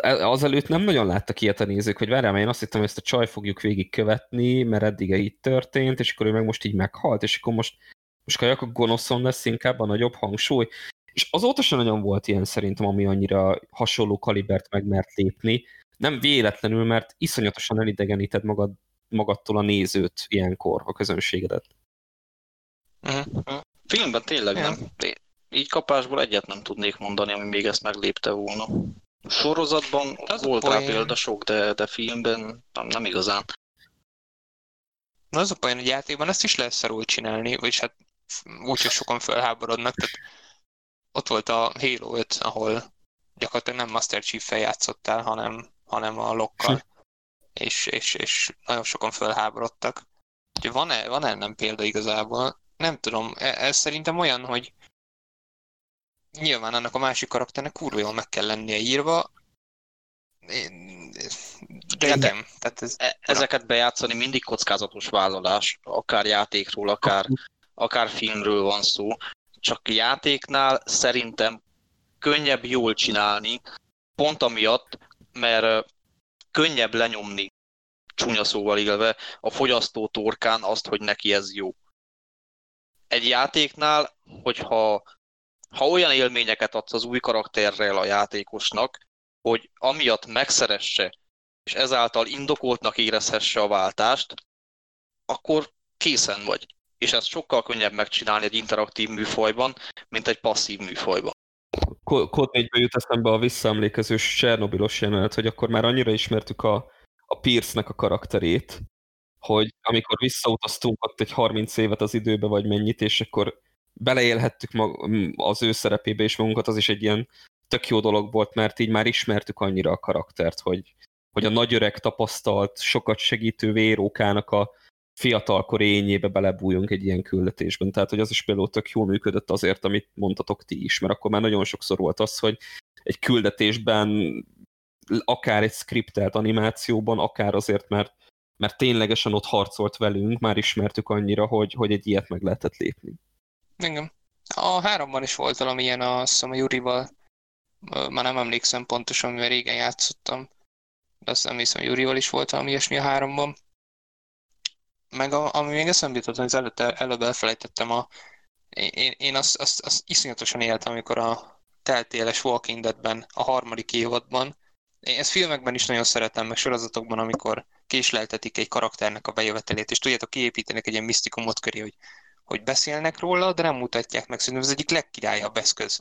azelőtt nem nagyon láttak ilyet a nézők, hogy várjál, mert én azt hittem, hogy ezt a csaj fogjuk végigkövetni, mert eddig így történt, és akkor ő meg most így meghalt, és akkor most, most kajak, akkor gonoszon lesz inkább a nagyobb hangsúly, és azóta sem nagyon volt ilyen szerintem, ami annyira hasonló kalibert meg mert lépni, nem véletlenül, mert iszonyatosan elidegeníted magad, magadtól a nézőt ilyenkor, a közönségedet. Uh-huh. Filmben tényleg nem. Így kapásból egyet nem tudnék mondani, ami még ezt meglépte volna. Sorozatban az volt rá példa sok, de, de filmben nem, nem igazán. Na az a poén, hogy játékban ezt is lehet szarul csinálni, vagyis hát úgyhogy sokan felháborodnak. Tehát ott volt a Halo öt, ahol gyakorlatilag nem Master Chief-fel játszottál, hanem, hanem a Lockkal. és, és, és nagyon sokan felháborodtak. Úgyhogy van-e, van-e nem példa igazából? Nem tudom, ez szerintem olyan, hogy nyilván annak a másik karakternek kurva jól meg kell lennie írva. Én... De nem. Tehát ez... e- ezeket bejátszani mindig kockázatos vállalás, akár játékról, akár, akár filmről van szó. Csak játéknál szerintem könnyebb jól csinálni, pont amiatt, mert könnyebb lenyomni, csúnya szóval élve, a fogyasztó torkán azt, hogy neki ez jó. Egy játéknál, hogyha ha olyan élményeket adsz az új karakterrel a játékosnak, hogy amiatt megszeresse, és ezáltal indokoltnak érezhesse a váltást, akkor készen vagy. És ezt sokkal könnyebb megcsinálni egy interaktív műfajban, mint egy passzív műfajban. Code négyben jut eszembe a visszaemlékezős Csernobilos jelenet, hogy akkor már annyira ismertük a, a Pierce-nek a karakterét, hogy amikor visszautaztunk ott egy harminc évet az időbe, vagy mennyit, és akkor beleélhettük mag- az ő szerepébe és magunkat, az is egy ilyen tök jó dolog volt, mert így már ismertük annyira a karaktert, hogy, hogy a nagy öreg tapasztalt, sokat segítő vérókának a fiatalkor ényébe belebújunk egy ilyen küldetésben. Tehát, hogy az is például tök jól működött azért, amit mondtatok ti is, mert akkor már nagyon sokszor volt az, hogy egy küldetésben, akár egy scriptelt animációban, akár azért, mert, mert ténylegesen ott harcolt velünk, már ismertük annyira, hogy, hogy egy ilyet meg lehetett lépni. Igen. A háromban is volt valami ilyen, azt hiszem, a Jurival, már nem emlékszem pontosan, mivel régen játszottam, de azt hiszem, a Jurival is volt valami ilyesmi a háromban. Meg a, ami még eszembe jutott, hogy az előtt, előbb elfelejtettem, a, én, én azt, azt, azt iszonyatosan éltem, amikor a teltéles Walking Deadben, a harmadik évadban, én ezt filmekben is nagyon szeretem, meg sorozatokban, amikor késleltetik egy karakternek a bejövetelét, és tudjátok, kiépítenek egy ilyen misztikumot köré, hogy, hogy beszélnek róla, de nem mutatják meg, szerintem ez egyik legkirályabb eszköz.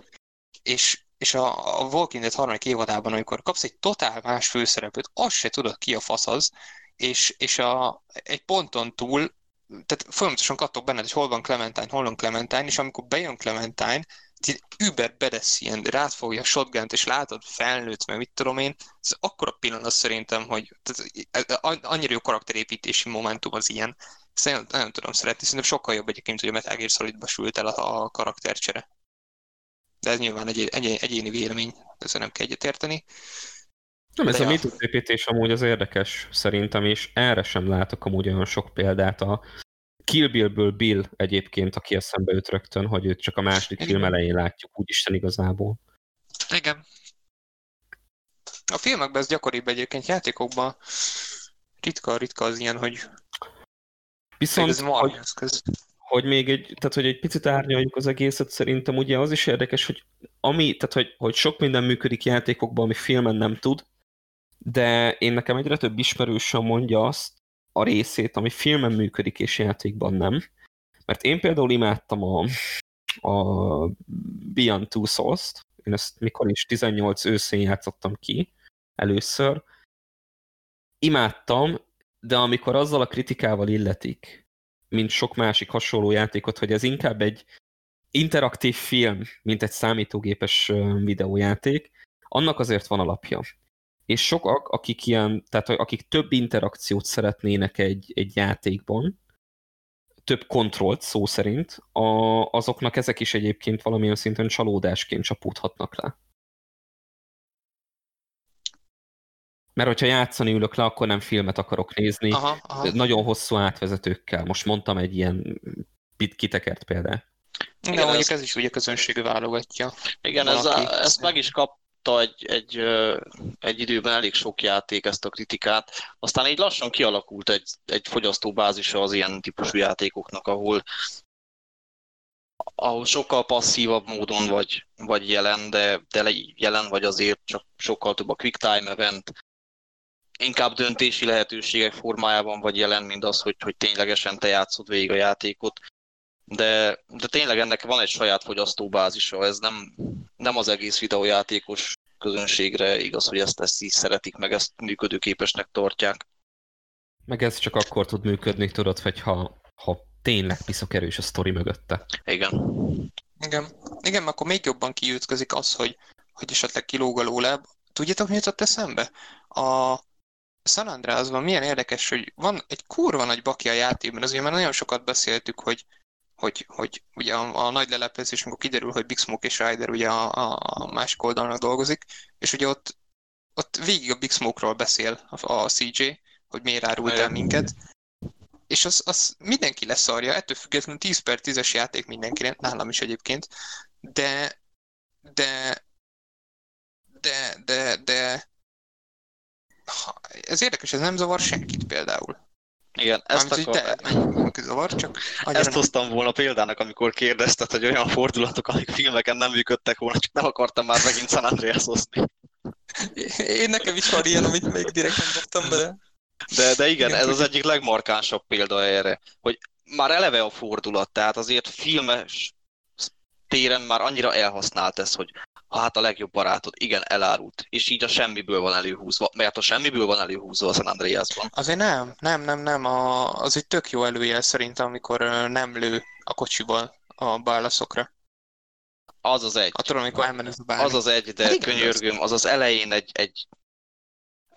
És, és a, a Walking Dead harmadik évadában, amikor kapsz egy totál más főszereplőt, azt se tudod, ki a fasz az, és, és a, egy ponton túl, tehát folyamatosan kattog benned, hogy hol van Clementine, hol van Clementine, és amikor bejön Clementine, über bedesz ilyen, rád fogja a shotgunt, és látod, felnőtt, meg mit tudom én, ez akkora pillanat szerintem, hogy tehát, annyira jó karakterépítési momentum az ilyen. Szerintem nem tudom szeretni, szerintem sokkal jobb egyébként, hogy a Metal Gear Solidba sült el a, a karaktercsere. De ez nyilván egy, egy, egy egyéni vélemény, ezzel nem kell egyetérteni. Nem, ez a mítoszépítés amúgy az érdekes szerintem, és erre sem látok amúgy olyan sok példát. A Kill Billből Bill egyébként, aki eszembe jut rögtön, hogy őt csak a második film elején látjuk, úgyisten igazából. Igen. A filmekben ez gyakoribb egyébként, játékokban ritka-ritka az ilyen, hogy... Viszont, ez hogy, hogy még egy, tehát hogy egy picit árnyaljuk az egészet, szerintem ugye az is érdekes, hogy, ami, tehát hogy, hogy sok minden működik játékokban, ami filmen nem tud, de én nekem egyre több ismerősöm mondja azt a részét, ami filmen működik és játékban nem. Mert én például imádtam a, a Beyond Two Souls-t, én ezt mikor is tizennyolc őszén játszottam ki először. Imádtam, de amikor azzal a kritikával illetik, mint sok másik hasonló játékot, hogy ez inkább egy interaktív film, mint egy számítógépes videójáték, annak azért van alapja. És sokak, akik ilyen, tehát akik több interakciót szeretnének egy, egy játékban, több kontrollt szó szerint, a, azoknak ezek is egyébként valamilyen szinten csalódásként csapódhatnak le. Mert hogyha játszani ülök le, akkor nem filmet akarok nézni. Aha, aha. Nagyon hosszú átvezetőkkel. Most mondtam egy ilyen kitekert példát. De igen, mondjuk ez, ez is ugye közönség válogatja. Igen, ez a, ezt meg is kap Egy, egy, egy időben elég sok játék ezt a kritikát. Aztán így lassan kialakult egy, egy fogyasztóbázisa az ilyen típusú játékoknak, ahol, ahol sokkal passzívabb módon vagy, vagy jelen, de, de jelen vagy azért csak sokkal több a quick time event. Inkább döntési lehetőségek formájában vagy jelen, mint az, hogy, hogy ténylegesen te játszod végig a játékot. De, de tényleg ennek van egy saját fogyasztóbázisa, ez nem, nem az egész videójátékos közönségre igaz, hogy ezt, ezt így szeretik, meg ezt működőképesnek tartják. Meg ez csak akkor tud működni, tudod, hogy ha, ha tényleg piszok erős a sztori mögötte. Igen. Igen, Igen mert akkor még jobban kiütközik az, hogy, hogy esetleg kilóg a lóláb. Tudjátok, mi jutott eszembe? A... San Andreasban milyen érdekes, hogy van egy kurva nagy baki a játékban, azért már nagyon sokat beszéltük, hogy Hogy, hogy ugye a, a nagy leleplezés, amikor kiderül, hogy Big Smoke és Ryder ugye a, a másik oldalnak dolgozik, és ugye ott, ott végig a Big Smoke-ról beszél a, a cé jé, hogy miért árult el minket, és az, az mindenki leszarja, ettől függetlenül tíz per tízes játék mindenkinek, nálam is egyébként, de de de de de ez érdekes, ez nem zavar senkit például. Igen, ezt akar... te... zavar, csak ezt hoztam volna példának, amikor kérdezted, hogy olyan fordulatok, amik filmeken nem működtek volna, csak nem akartam már megint San Andreas hozni. Én nekem is van ilyen, amit még direkt nem dobtam bele. De, de igen, ez az egyik legmarkánsabb példa erre, hogy már eleve a fordulat, tehát azért filmes téren már annyira elhasznált ez, hogy hát a legjobb barátod, igen, elárult. És így a semmiből van előhúzva, mert a semmiből van előhúzva a San Andreasban. Azért nem, nem, nem, nem. A, az egy tök jó előjel szerintem, amikor nem lő a kocsival a bálaszokra. Az az egy. Attól, amikor elmenez a bálni. Az az egy, de hát igen, könyörgöm, az az elején egy, egy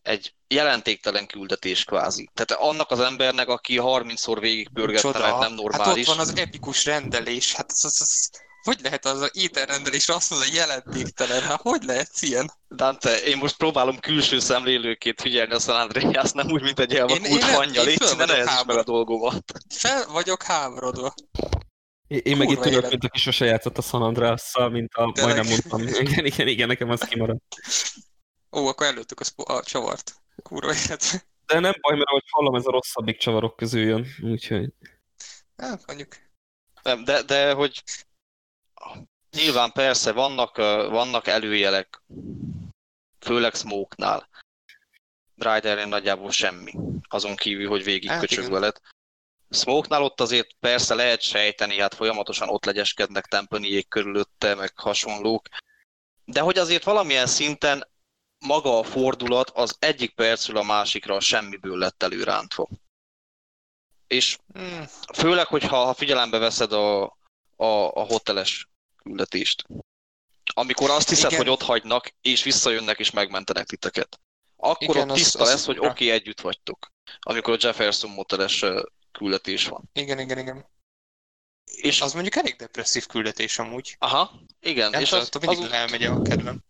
egy jelentéktelen küldetés kvázi. Tehát annak az embernek, aki harmincszor végigpörgette, mert nem normális. Hát ott van az epikus rendelés, hát az, az, az, hogy lehet az ételrendelésre azt mondani, jelentéktelen? Hát hogy lehet ilyen? Dante, én most próbálom külső szemlélőként figyelni a San Andreas, nem úgy, mint egy elvakult hangja, légy színe, ne ezzel meg a dolgomat. Fel vagyok háborodva. Én kurva meg itt tudok, mint aki sose játszott a San Andreasszal, mint a de majdnem leg... mondtam. Igen, igen, igen, nekem az kimaradt. Ó, akkor előttük a, szpo- a csavart. Kurva élet. De nem baj, mert ahogy hallom, ez a rosszabbik csavarok közül jön, úgyhogy... Hát, mondjuk. Nem, de, de hogy... Nyilván persze, vannak, vannak előjelek. Főleg Smoke-nál. Rider-en nagyjából semmi. Azon kívül, hogy végig köcsög veled. Smoke-nál ott azért persze lehet sejteni, hát folyamatosan ott legyeskednek Tempanyék körülötte, meg hasonlók. De hogy azért valamilyen szinten maga a fordulat az egyik percről a másikra semmiből lett előrántva. És főleg, hogyha ha figyelembe veszed a, a, a hoteles küldetést. Amikor azt hiszed, igen, hogy ott hagynak, és visszajönnek és megmentenek titeket. Akkor igen, ott tiszta az, az lesz, hogy oké, okay, együtt vagytok. Amikor a Jefferson moteles küldetés van. Igen, igen, igen. És az mondjuk elég depresszív küldetés amúgy. Aha, igen. Nem és az, az mindig elmegy a kedvem.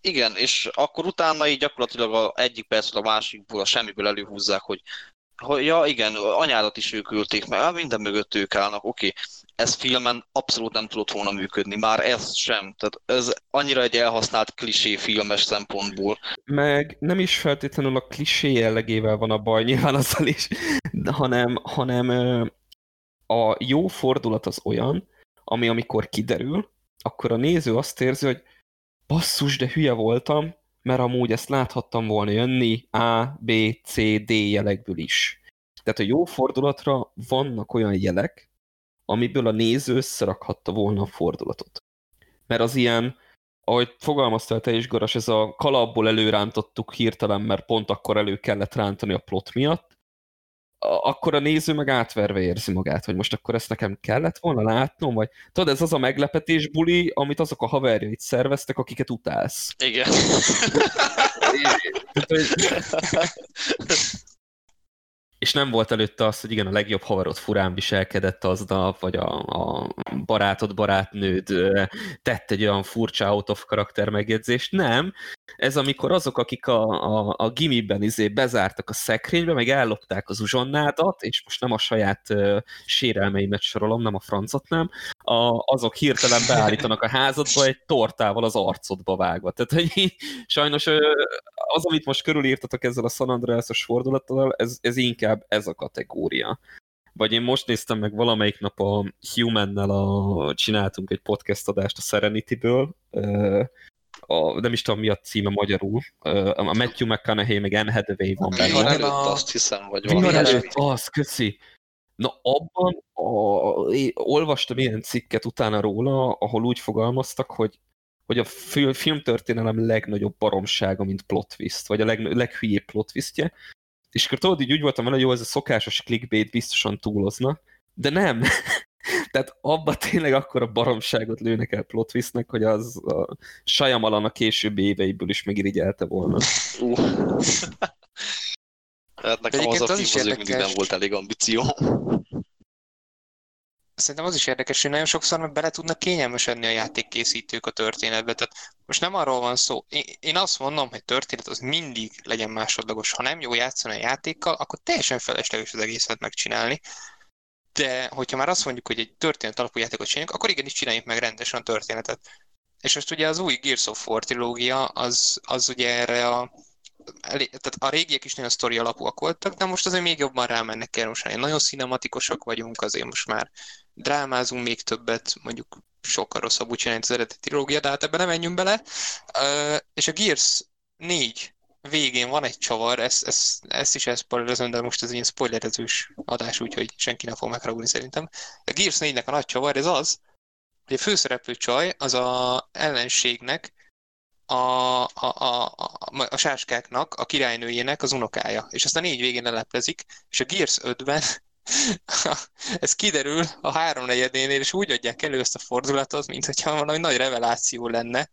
Igen, és akkor utána így gyakorlatilag a egyik percről a másikból, a semmiből előhúzzák, hogy, hogy ja igen, anyádat is ők ülték meg, minden mögött ők állnak, oké. Okay. Ez filmen abszolút nem tudott volna működni, már ez sem. Tehát ez annyira egy elhasznált klisé filmes szempontból. Meg nem is feltétlenül a klisé jellegével van a baj, nyilván azzal is, hanem, hanem a jó fordulat az olyan, ami amikor kiderül, akkor a néző azt érzi, hogy basszus, de hülye voltam, mert amúgy ezt láthattam volna jönni A, B, C, D jelekből is. Tehát a jó fordulatra vannak olyan jelek, amiből a néző összerakhatta volna a fordulatot. Mert az ilyen, ahogy fogalmaztál te is, Garas, ez a kalapból előrántottuk hirtelen, mert pont akkor elő kellett rántani a plot miatt, akkor a néző meg átverve érzi magát, hogy most akkor ezt nekem kellett volna látnom, vagy tudod, ez az a meglepetés buli, amit azok a haverjait szerveztek, akiket utálsz. Igen. És nem volt előtte az, hogy igen, a legjobb haverod furán viselkedett aznap, vagy a, a barátod, barátnőd tett egy olyan furcsa out of karakter megjegyzést. Nem. Ez amikor azok, akik a, a, a gimiben izé bezártak a szekrénybe, meg ellopták az uzsonnádat, és most nem a saját uh, sérelmeimet sorolom, nem a francot, nem, a, azok hirtelen beállítanak a házadba egy tortával az arcodba vágva. Tehát, hogy így, sajnos uh, az, amit most körülírtatok ezzel a San Andreas-os fordulattal, ez, ez inkább ez a kategória. Vagy én most néztem meg valamelyik nap a Human-nel, a, csináltunk egy podcast adást a Serenity-ből, uh, A, nem is tudom, mi a címe magyarul. A Matthew McConaughey, meg Anne Hathaway van benne. Vihar előtt azt hiszem, vagy valami. Vihar előtt, az, köszi. Na abban a, olvastam ilyen cikket utána róla, ahol úgy fogalmaztak, hogy, hogy a filmtörténelem legnagyobb baromsága, mint plot twist, vagy a leg, leghülyébb plot twistje. És akkor tudod, így úgy voltam vele, hogy jó, ez a szokásos clickbait biztosan túlozna, de nem. Tehát abba tényleg akkora baromságot lőnek el plot twistnek, hogy az a Shyamalan a későbbi éveiből is megirigyelte volna. Uh. Hát nekem az a film azért mindig nem volt elég ambíció. Szerintem az is érdekes, hogy nagyon sokszor bele tudnak kényelmesedni a játékkészítők a történetbe. Tehát most nem arról van szó. Én azt mondom, hogy történet az mindig legyen másodlagos. Ha nem jó játszani a játékkal, akkor teljesen felesleges az egészet megcsinálni. De hogyha már azt mondjuk, hogy egy történet alapú játékot csináljuk, akkor igenis csináljuk meg rendesen a történetet. És most ugye az új Gears of War trilógia, az, az ugye erre a... Tehát a régiek is nagyon sztori alapúak voltak, de most azért még jobban rámennek el most. Nagyon szinematikusak vagyunk, azért most már drámázunk még többet, mondjuk sokkal rosszabbul csinálni az eredeti trilógia, de hát ebbe nem menjünk bele. És a Gears négy végén van egy csavar, ezt, ezt, ezt is elszpoilerezem, de most ez egy spoilerezős adás, úgyhogy senki nem fog megragulni szerintem. A Gears négynek a nagy csavar, ez az, hogy a főszereplő csaj az a ellenségnek, a, a, a, a, a sáskáknak, a királynőjének az unokája. És ezt a négy végén leleplezik, és a Gears ötben ez kiderül a háromnegyedénél, és úgy adják elő ezt a fordulatot, mintha valami nagy reveláció lenne.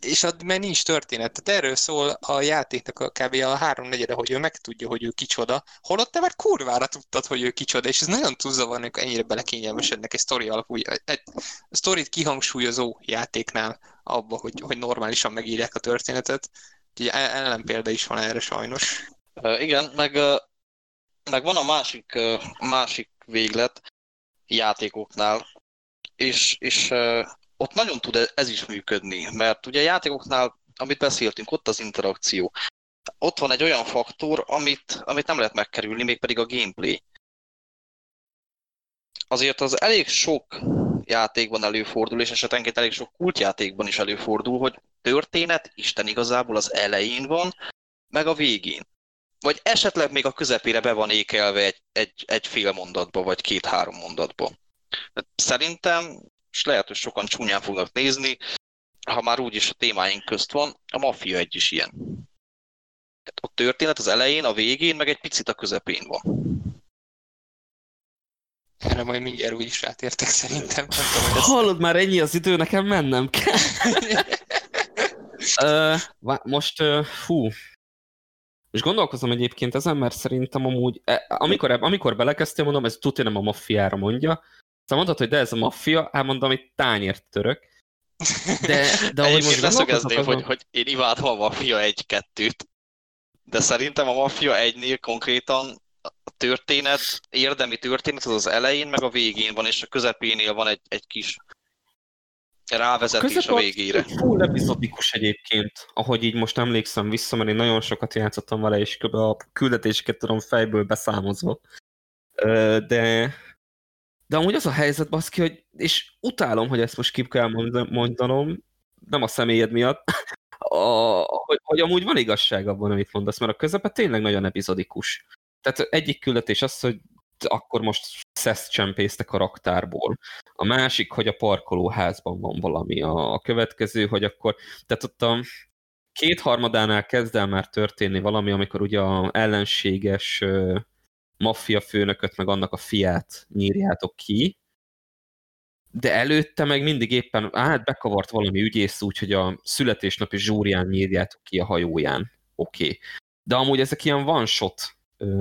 és ad, mert nincs történet. Tehát erről szól a játéknak a kb. A háromnegyede, hogy ő megtudja, hogy ő kicsoda, holott te már kurvára tudtad, hogy ő kicsoda, és ez nagyon túl zavar, amikor ennyire belekényelmesednek egy sztori alapú, egy sztorit kihangsúlyozó játéknál abba, hogy, hogy normálisan megírják a történetet. Úgyhogy ellenpélda is van erre sajnos. Uh, igen, meg, uh, meg van a másik, uh, másik véglet játékoknál, és, és uh, ott nagyon tud ez is működni, mert ugye a játékoknál, amit beszéltünk, ott az interakció. Ott van egy olyan faktor, amit, amit nem lehet megkerülni, mégpedig a gameplay. Azért az elég sok játékban előfordul, és esetenként elég sok kultjátékban is előfordul, hogy történet Isten igazából az elején van, meg a végén. Vagy esetleg még a közepére be van ékelve egy, egy, egy fél mondatba, vagy két-három mondatba. Szerintem, és lehet, hogy sokan csúnyán fognak nézni, ha már úgyis a témáink közt van, a Mafia egy is ilyen. A történet az elején, a végén, meg egy picit a közepén van. Erre majd mindjárt úgyis rátértek szerintem. Tudom, hallod, már ennyi az idő, nekem mennem kell. uh, most, uh, hú... És gondolkozom egyébként ezen, mert szerintem amúgy, amikor, amikor belekezdtem, mondom, ez tudja nem a maffiára mondja. Szóval mondtad, hogy de ez a maffia, hát mondom, itt tányért török. De, de ahogy most leszögezném, azon... hogy, hogy én imádom a Mafia egy kettőt. De szerintem a Mafia egynél konkrétan a történet, érdemi történet az az elején, meg a végén van, és a közepénél van egy, egy kis rávezetés a, a végére. Full epizodikus egyébként, ahogy így most emlékszem vissza, mert én nagyon sokat játszottam vele, és a küldetéseket tudom fejből beszámozva. De... De amúgy az a helyzet, baszki, hogy, és utálom, hogy ezt most ki kell mondanom, nem a személyed miatt, a, hogy, hogy amúgy van igazság abban, amit mondasz, mert a közepe tényleg nagyon epizodikus. Tehát egyik küldetés az, hogy akkor most szeszt csempésztek a raktárból. A másik, hogy a parkolóházban van valami. A, a következő, hogy akkor, tehát ott a kétharmadánál kezd el már történni valami, amikor ugye a ellenséges... maffia főnököt, meg annak a fiát nyírjátok ki, de előtte meg mindig éppen hát bekavart valami ügyész úgy, hogy a születésnapi zsúrián nyírjátok ki a hajóján. Oké. Okay. De amúgy ezek ilyen one-shot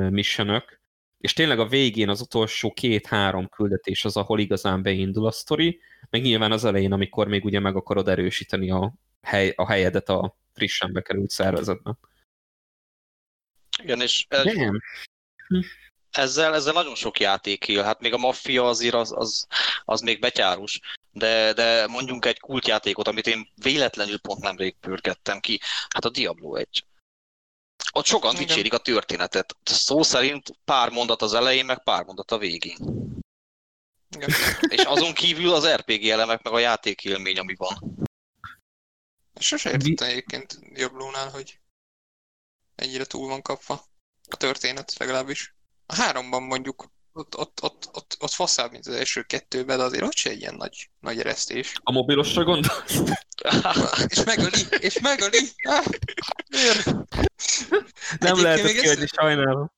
missionök, és tényleg a végén az utolsó két-három küldetés az, ahol igazán beindul a sztori, meg nyilván az elején, amikor még ugye meg akarod erősíteni a, hely, a helyedet a frissen bekerült szervezetben. Igen, és... El... Nem. Ezzel, ezzel nagyon sok játék él, hát még a maffia azért az, az, az még betyárus, de, de mondjunk egy kultjátékot, amit én véletlenül pont nemrég pörgettem ki, hát a Diablo egy. Ott sokan dicsérik a történetet, szó szerint pár mondat az elején, meg pár mondat a végén. És azon kívül az er pé gé elemek, meg a játékélmény, ami van. Sose értettem egyébként Diablónál, hogy ennyire túl van kapva. A történet legalábbis. A háromban mondjuk, ott, ott, ott, ott, ott faszább, mint az első kettőben, de azért ott se egy ilyen nagy, nagy eresztés. A mobilosra gondolsz? és megöli, és megöli! Miért? Nem lehetett kiadni, sajnálom.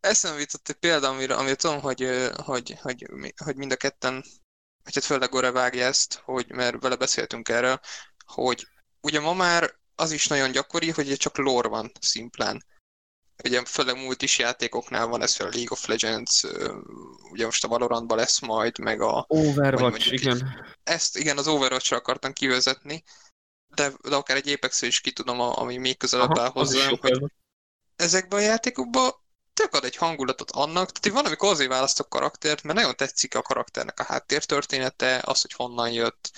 Eszembe jutott egy példa, amire, amire tudom, hogy, hogy, hogy, hogy mind a ketten, hogy hát főleg Gore vágja ezt, hogy, mert vele beszéltünk erről, hogy ugye ma már az is nagyon gyakori, hogy csak lore van szimplán. Ugye főleg multis játékoknál van ez, a League of Legends, ugye most a Valorantban lesz majd, meg a... Overwatch, igen. Ezt, igen, az Overwatch-ra akartam kivezetni, de, de akár egy Apex-ről is ki tudom, ami még közelebb áll hozzám, hogy ezekben a játékokban tök ad egy hangulatot annak, tehát van, amikor azért választok karaktert, mert nagyon tetszik a karakternek a háttértörténete, az, hogy honnan jött,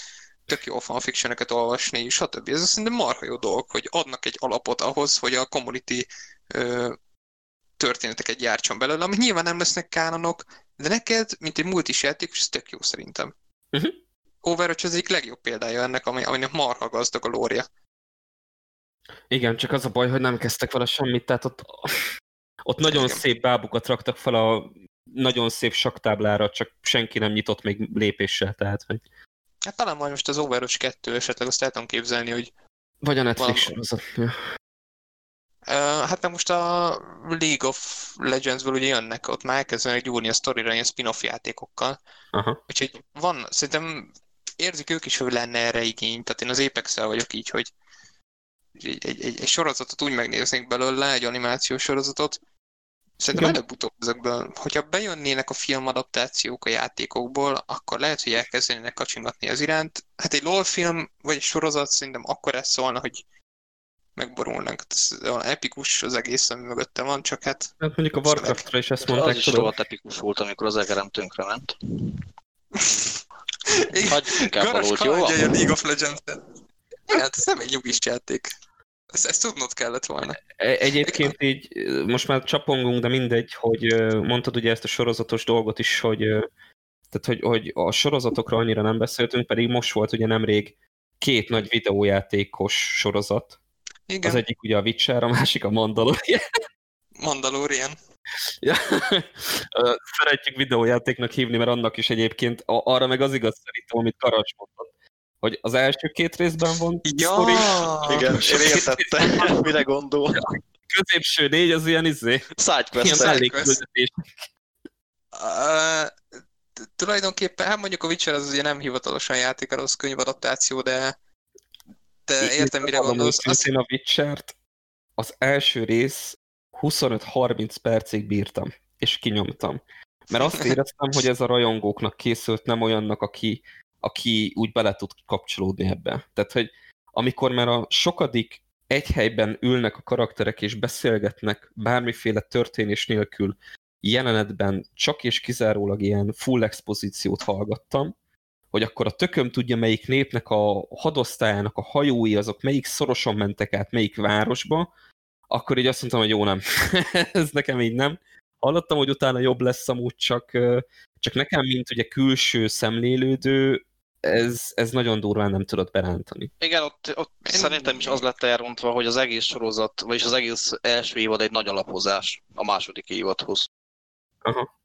tök jó fanfiction-öket olvasni, stb. Ez szerintem marha jó dolog, hogy adnak egy alapot ahhoz, hogy a community történeteket gyártson belőle, amit nyilván nem lesznek kánonok, de neked, mint egy multis játékos, ez tök jó szerintem. Uh-huh. Overwatch az egyik legjobb példája ennek, aminek marha gazdag a lória. Igen, csak az a baj, hogy nem kezdtek vele semmit, tehát ott, ott nagyon igen. Szép bábukat raktak fel a nagyon szép saktáblára, csak senki nem nyitott még lépéssel, tehát hogy... Hát talán majd most az Overwatch kettő esetleg azt el tudom képzelni, hogy... Vagy a Netflix sorozat. Uh, hát most a League of Legendsből ugye jönnek, ott már elkezdenek gyúrni a sztorira ilyen spin-off játékokkal. Aha. Úgyhogy van, szerintem érzik ők is, hogy lenne erre igény. Tehát én az Apex-el vagyok így, hogy egy, egy, egy, egy sorozatot úgy megnéznék belőle, egy animációs sorozatot. Szerintem előbb-utóbb ezekből, hogyha bejönnének a filmadaptációk a játékokból, akkor lehet, hogy elkezdenének kacsingatni az iránt. Hát egy LOL film, vagy egy sorozat szerintem akkor ez szólna, hogy megborulnak. Ez olyan epikus az egész, ami mögötte van, csak hát... Hát mondjuk a Warcraftra is ezt mondták. Az is rohadt epikus volt, amikor az egerem tönkre ment. Garas kalandja jön League of Legends-en. Hát ez nem egy nyugis játék. Ezt, ezt tudnod kellett volna. Egyébként így, most már csapongunk, de mindegy, hogy mondtad ugye ezt a sorozatos dolgot is, hogy, tehát, hogy, hogy a sorozatokra annyira nem beszéltünk, pedig most volt ugye nemrég két nagy videójátékos sorozat. Igen. Az egyik ugye a Witcher, a másik a Mandalorian. Mandalorian. Ja. Szeretjük videójátéknak hívni, mert annak is egyébként arra meg az igaz szerintem, amit Karacs mondott. Hogy az első két részben van sztori. Igen, én értettem, mire gondol. A középső négy az ilyen izé. Szágykössze. Uh, tulajdonképpen, hát mondjuk a Witcher az ugye nem hivatalosan játék, az könyvadaptáció, de, de értem, mire gondolsz. Azt én a Witchert az első rész huszonöt-harminc percig bírtam, és kinyomtam. Mert azt éreztem, hogy ez a rajongóknak készült, nem olyannak, aki aki úgy bele tud kapcsolódni ebbe. Tehát, hogy amikor már a sokadik egy helyben ülnek a karakterek és beszélgetnek bármiféle történés nélkül jelenetben csak és kizárólag ilyen full expozíciót hallgattam, hogy akkor a tököm tudja, melyik népnek a hadosztályának a hajói, azok melyik szorosan mentek át, melyik városba, akkor így azt mondtam, hogy jó, nem. Ez nekem így nem. Hallottam, hogy utána jobb lesz amúgy, csak, csak nekem, mint ugye külső szemlélődő, Ez, ez nagyon durván nem tudod berántani. Igen, ott, ott szerintem is az lett elrontva, hogy az egész sorozat, vagyis az egész első évad egy nagy alapozás a második évadhoz. Aha.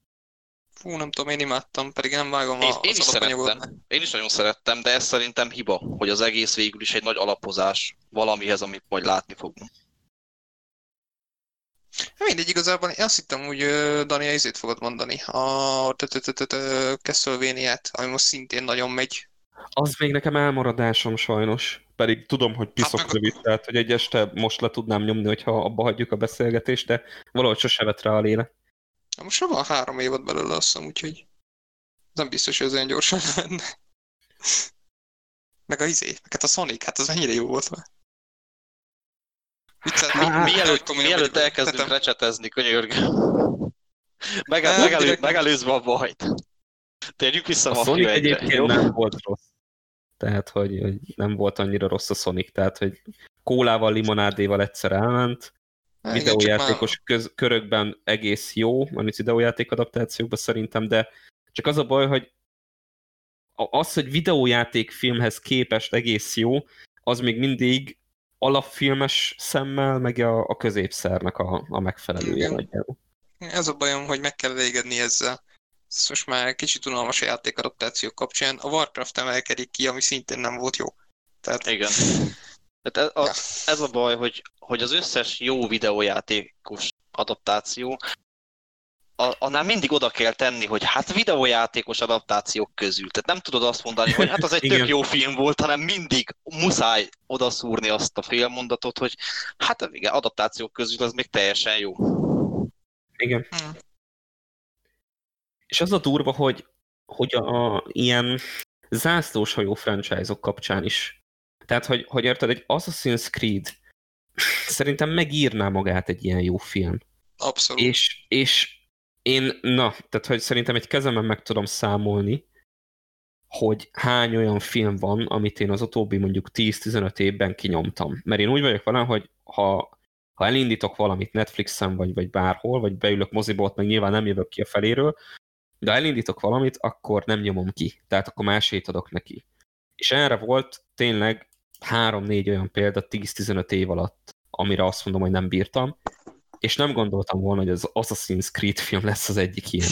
Fú, nem tudom, én imádtam, pedig nem vágom én, a, én az alapanyagot. Én is nagyon szerettem, de ez szerintem hiba, hogy az egész végül is egy nagy alapozás valamihez, amit majd látni fogunk. Mindegy, igazából én azt hittem, hogy Dani, ezért fogod mondani, a Castlevania-t, ami most szintén nagyon megy. Az még nekem elmaradásom sajnos, pedig tudom, hogy piszok rövid, tehát hogy egy este most le tudnám nyomni, hogyha abba hagyjuk a beszélgetést, de valahogy sose vett rá a lélek. Most van három évad belőle, azt hiszem, úgyhogy nem biztos, hogy ez olyan gyorsan lenne. Meg a izé, meg hát a Sonic, hát az mennyire jó volt már. Há, mi, mielőtt, mielőtt elkezdünk tettem. Recsetezni, könyörgöm. Megelő, megelő, megelőzve a bajt. Térjük vissza a Mafia egyre. Egyébként nem volt rossz. Tehát, hogy, hogy nem volt annyira rossz a Sonic. Tehát, hogy kólával, limonádéval egyszer elment. Videójátékos köz, körökben egész jó, amit videójáték adaptációkban szerintem, de csak az a baj, hogy az, hogy videójáték filmhez képest egész jó, az még mindig alapfilmes szemmel, meg a, a középszernek a, a megfelelője nagyjából. Ez a bajom, hogy meg kell elégedni ezzel. Ez most már kicsit unalmas a játékadaptációk kapcsán. A Warcraft emelkedik ki, ami szintén nem volt jó. Tehát... Igen. Tehát ez, a, ez a baj, hogy, hogy az összes jó videójátékos adaptáció, a, annál mindig oda kell tenni, hogy hát videójátékos adaptációk közül. Tehát nem tudod azt mondani, hogy hát az egy tök jó film volt, hanem mindig muszáj odaszúrni azt a félmondatot, hogy hát igen, adaptációk közül az még teljesen jó. Igen. Mm. És az a durva, hogy, hogy a, a ilyen zászlós hajó franchise-ok kapcsán is. Tehát, hogy, hogy érted, egy Assassin's Creed szerintem megírná magát egy ilyen jó film. Abszolút. És, és Én, na, tehát hogy szerintem egy kezemben meg tudom számolni, hogy hány olyan film van, amit én az utóbbi mondjuk tíz-tizenöt évben kinyomtam. Mert én úgy vagyok velem, hogy ha, ha elindítok valamit Netflixen, vagy, vagy bárhol, vagy beülök moziba, ott meg nyilván nem jövök ki a feléről, de ha elindítok valamit, akkor nem nyomom ki. Tehát akkor másét adok neki. És erre volt tényleg három-négy olyan példa tíz-tizenöt év alatt, amire azt mondom, hogy nem bírtam. És nem gondoltam volna, hogy az Assassin's Creed film lesz az egyik ilyen.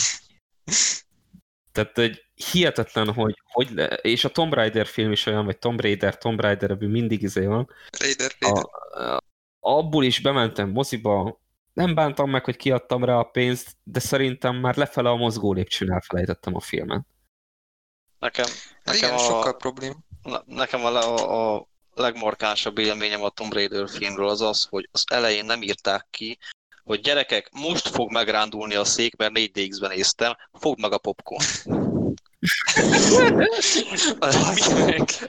Tehát egy hihetetlen, hogy, hogy le... és a Tomb Raider film is olyan, vagy Tomb Raider, Tomb Raider, ebből mindig izé van. Raider, Raider. A, abból is bementem moziba, nem bántam meg, hogy kiadtam rá a pénzt, de szerintem már lefele a mozgó lépcsőn elfelejtettem a filmen. Nekem, nekem igen, a, sokkal problém. Ne, nekem a, a legmarkánsabb élményem a Tomb Raider filmről az az, hogy az elején nem írták ki, hogy gyerekek, most fog megrándulni a szék, mert négy dé iksz-ben néztem, fogd meg a popcorn.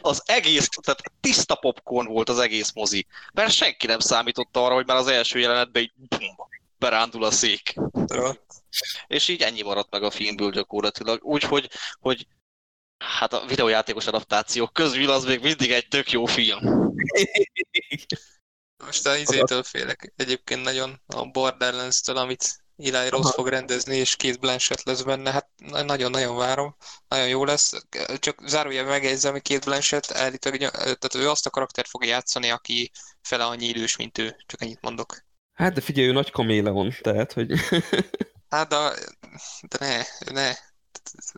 Az egész, tehát tiszta popcorn volt az egész mozi, mert senki nem számította arra, hogy már az első jelenetben így bum, berándul a szék. Ja. És így ennyi maradt meg a filmből gyakorlatilag, úgyhogy hogy, hát a videójátékos adaptációk közül az még mindig egy tök jó film. Most az izétől félek egyébként nagyon, a Borderlands-től, amit Eli Roth fog rendezni, és Cate Blanchett lesz benne, hát nagyon-nagyon várom, nagyon jó lesz, csak zárójelben megjegyzem, hogy Cate Blanchett állítólag, tehát ő azt a karaktert fog játszani, aki fele annyi idős, mint ő, csak ennyit mondok. Hát de figyelj, ő nagy kaméleon, tehát, hogy... Hát de, de ne, ne,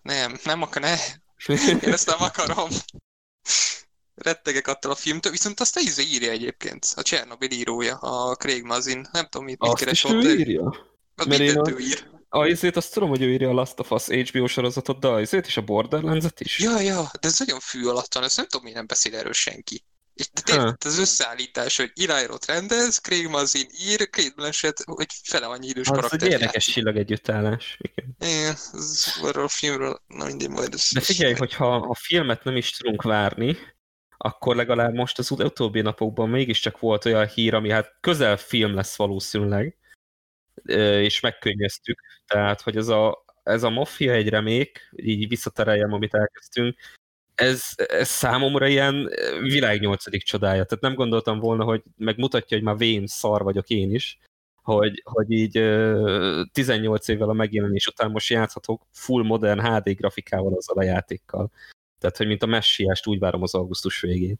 nem, nem akar, ne, én ezt nem akarom. Rettegek attól a filmtől, viszont azt az írja egyébként, a Csernobyl írója, a Craig Mazin, nem tudom, mit, mit keres ott. Azt is ő írja? Az mindent ő ír. Azért azt tudom, hogy ő írja a Last of Us há bé o sorozatot, de azért is a Borderlands-et is. Ja, ja, de ez nagyon fű alatt van, ezt nem tudom, miért nem beszél erről senki. És tényleg az összeállítás, hogy Eli Roth rendez, Craig Mazin ír, Cate Blanchett, hogy fele annyi idős karakter. Az egy érdekes csillag együttállás. Igen, az arról a filmről, na mindig majd ez... De figyelj, hogyha a filmet nem is tudunk várni, akkor legalább most az utóbbi napokban mégiscsak volt olyan hír, ami hát közel film lesz valószínűleg, és megkönnyeztük. Tehát, hogy ez a, ez a Mafia egy remék, így visszatereljem, amit elkezdtünk, ez, ez számomra ilyen világ nyolcadik csodája. Tehát nem gondoltam volna, hogy megmutatja, hogy már vén szar vagyok én is, hogy, hogy így tizennyolc évvel a megjelenés után most játszhatok full modern há dé grafikával azzal a játékkal. Tehát, hogy mint a messiást, úgy várom az augusztus végét.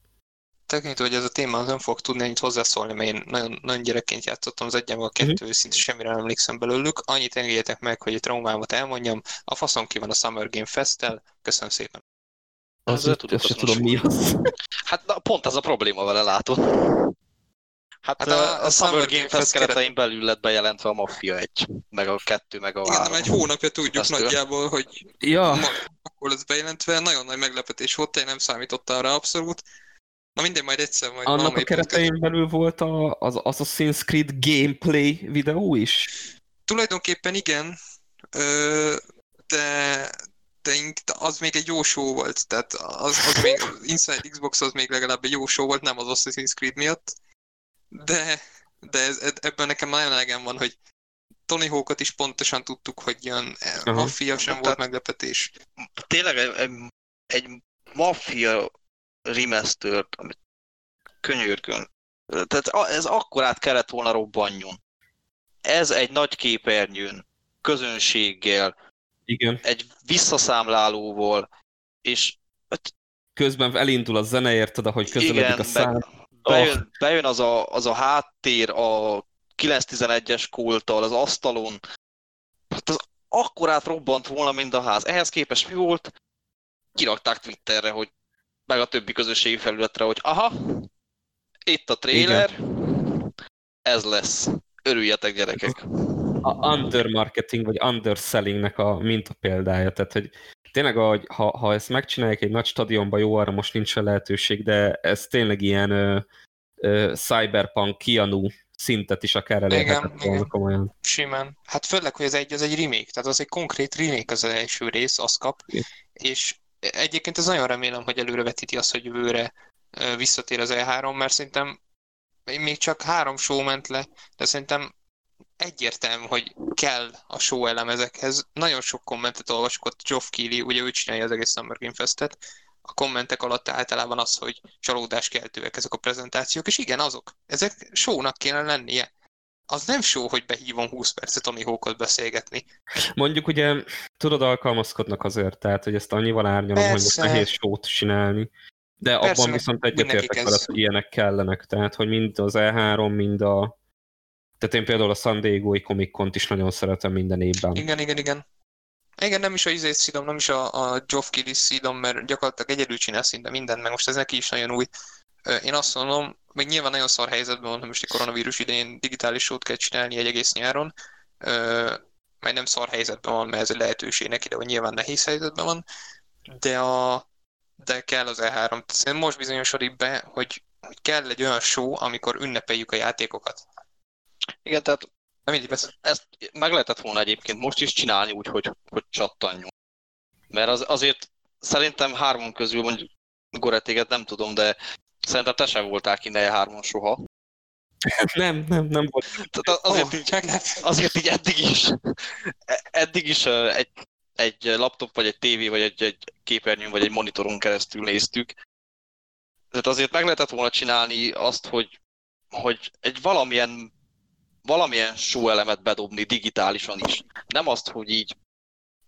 Tekintve, hogy ez a téma, nem fogok tudni ennyit hozzászólni, mert én nagyon, nagyon gyerekként játszottam az egyjámmal a kettő, uh-huh. Szinte semmire nem emlékszem belőlük. Annyit engedjetek meg, hogy egy traumámat elmondjam. A faszom ki van a Summer Game Festtel. Köszönöm szépen. Azért az tudok, azt sem tudom, mi az. Hát na, pont ez a probléma vele, látod. Hát, hát a, a, a Summer Game Fest keretein belül lett bejelentve a Mafia egy, meg a kettő, meg a három. Igen, nem, egy hónapja tudjuk Fesztől. Nagyjából, hogy ja. Ma, akkor lesz bejelentve. Nagyon nagy meglepetés volt, én nem számítottam rá abszolút. Na minden, majd egyszer majd... Annak a keretein belül volt a, az Assassin's Creed gameplay videó is? Tulajdonképpen igen, de, de az még egy jó show volt, tehát az, az még, Inside Xbox az még legalább egy jó show volt, nem az Assassin's Creed miatt, de, de ez, ebben nekem nagyon elegem van, hogy Tony Hawkot is pontosan tudtuk, hogy ilyen maffia sem volt meglepetés. Tényleg egy maffia... remastert, amit könyörgön. Tehát ez akkor át kellett volna robbanjon. Ez egy nagy képernyőn, közönséggel, igen. Egy visszaszámlálóval, és... Közben elindul a zene, érted, ahogy közeledik a szám. Bejön, bejön az, a, az a háttér a kilenc tizenegyes kolttal, az asztalon. Hát az akkor át robbant volna, mint a ház. Ehhez képest mi volt? Kirakták Twitterre, hogy meg a többi közösségi felületre, hogy aha, itt a trailer, igen. Ez lesz. Örüljetek, gyerekek. A undermarketing vagy undersellingnek a mintapéldája. Tehát, hogy tényleg, ahogy, ha, ha ezt megcsinálják egy nagy stadionban, jó, arra most nincs lehetőség, de ez tényleg ilyen ö, ö, cyberpunk, Keanu szintet is akár elérhetett volna komolyan. Simán. Hát főleg, hogy ez egy, ez egy remake, tehát az egy konkrét remake az első rész, azt kap, igen. És egyébként ez nagyon remélem, hogy előrevetíti azt, hogy jövőre visszatér az E három, mert szerintem még csak három show ment le, de szerintem egyértelmű, hogy kell a show elem ezekhez. Nagyon sok kommentet olvasok ott, Geoff Keighley, ugye ő csinálja az egész Summer Game Festet. A kommentek alatt általában az, hogy csalódáskeltőek ezek a prezentációk, és igen, azok. Ezek shownak kéne lennie. Az nem show, hogy behívom húsz percet Tony Hawkot beszélgetni. Mondjuk ugye, tudod, alkalmazkodnak azért, tehát, hogy ezt annyival árnyalom, hogy most nehéz showt csinálni. De persze, abban viszont egyetértek vele, hogy ilyenek kellenek. Tehát, hogy mind az E három, mind a... Tehát én például a San Diego-i Comic Con-t is nagyon szeretem minden évben. Igen, igen, igen. Igen, nem is a izét szidom, nem is a, a Geoff Keighley szidom, mert gyakorlatilag egyedül csinál szinte mindent, meg most ez neki is nagyon új. Én azt mondom, még nyilván nagyon szar helyzetben van, hogy most egy koronavírus idején digitális show-t kell csinálni egy egész nyáron, mert nem szar helyzetben van, mert ez egy lehetőség neki, de hogy nyilván nehéz helyzetben van, de, a, de kell az E három. Szerintem most bizonyosodik be, hogy, hogy kell egy olyan show, amikor ünnepeljük a játékokat. Igen, tehát ezt meg lehetett volna egyébként most is csinálni úgy, hogy, hogy csattanjunk. Mert az, azért szerintem hármon közül, mondjuk Gore, téged nem tudom, de szerintem te sem voltál ki E hármon soha. Nem, nem, nem volt. Azért, oh, azért így eddig is, eddig is egy, egy laptop, vagy egy tévé, vagy egy, egy képernyőn, vagy egy monitoron keresztül néztük. Tehát azért meg lehetett volna csinálni azt, hogy, hogy egy valamilyen, valamilyen show elemet bedobni digitálisan is. Nem azt, hogy így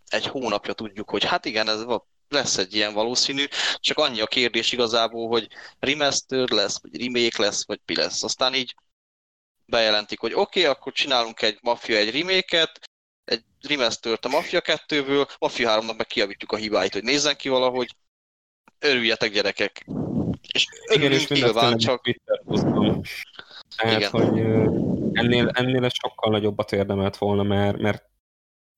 egy hónapja tudjuk, hogy hát igen, ez lesz egy ilyen valószínű, csak annyi a kérdés igazából, hogy remaster lesz, vagy remake lesz, vagy mi lesz. Aztán így bejelentik, hogy oké, okay, akkor csinálunk egy Mafia egy remake-et, egy remastert a Mafia kettőből, Mafia háromnak meg kijavítjuk a hibáit, hogy nézzen ki valahogy, örüljetek gyerekek. És örülünk nyilván csak... Tehát, igen. Hogy ennél, ennél sokkal nagyobbat érdemelt volna, mert, mert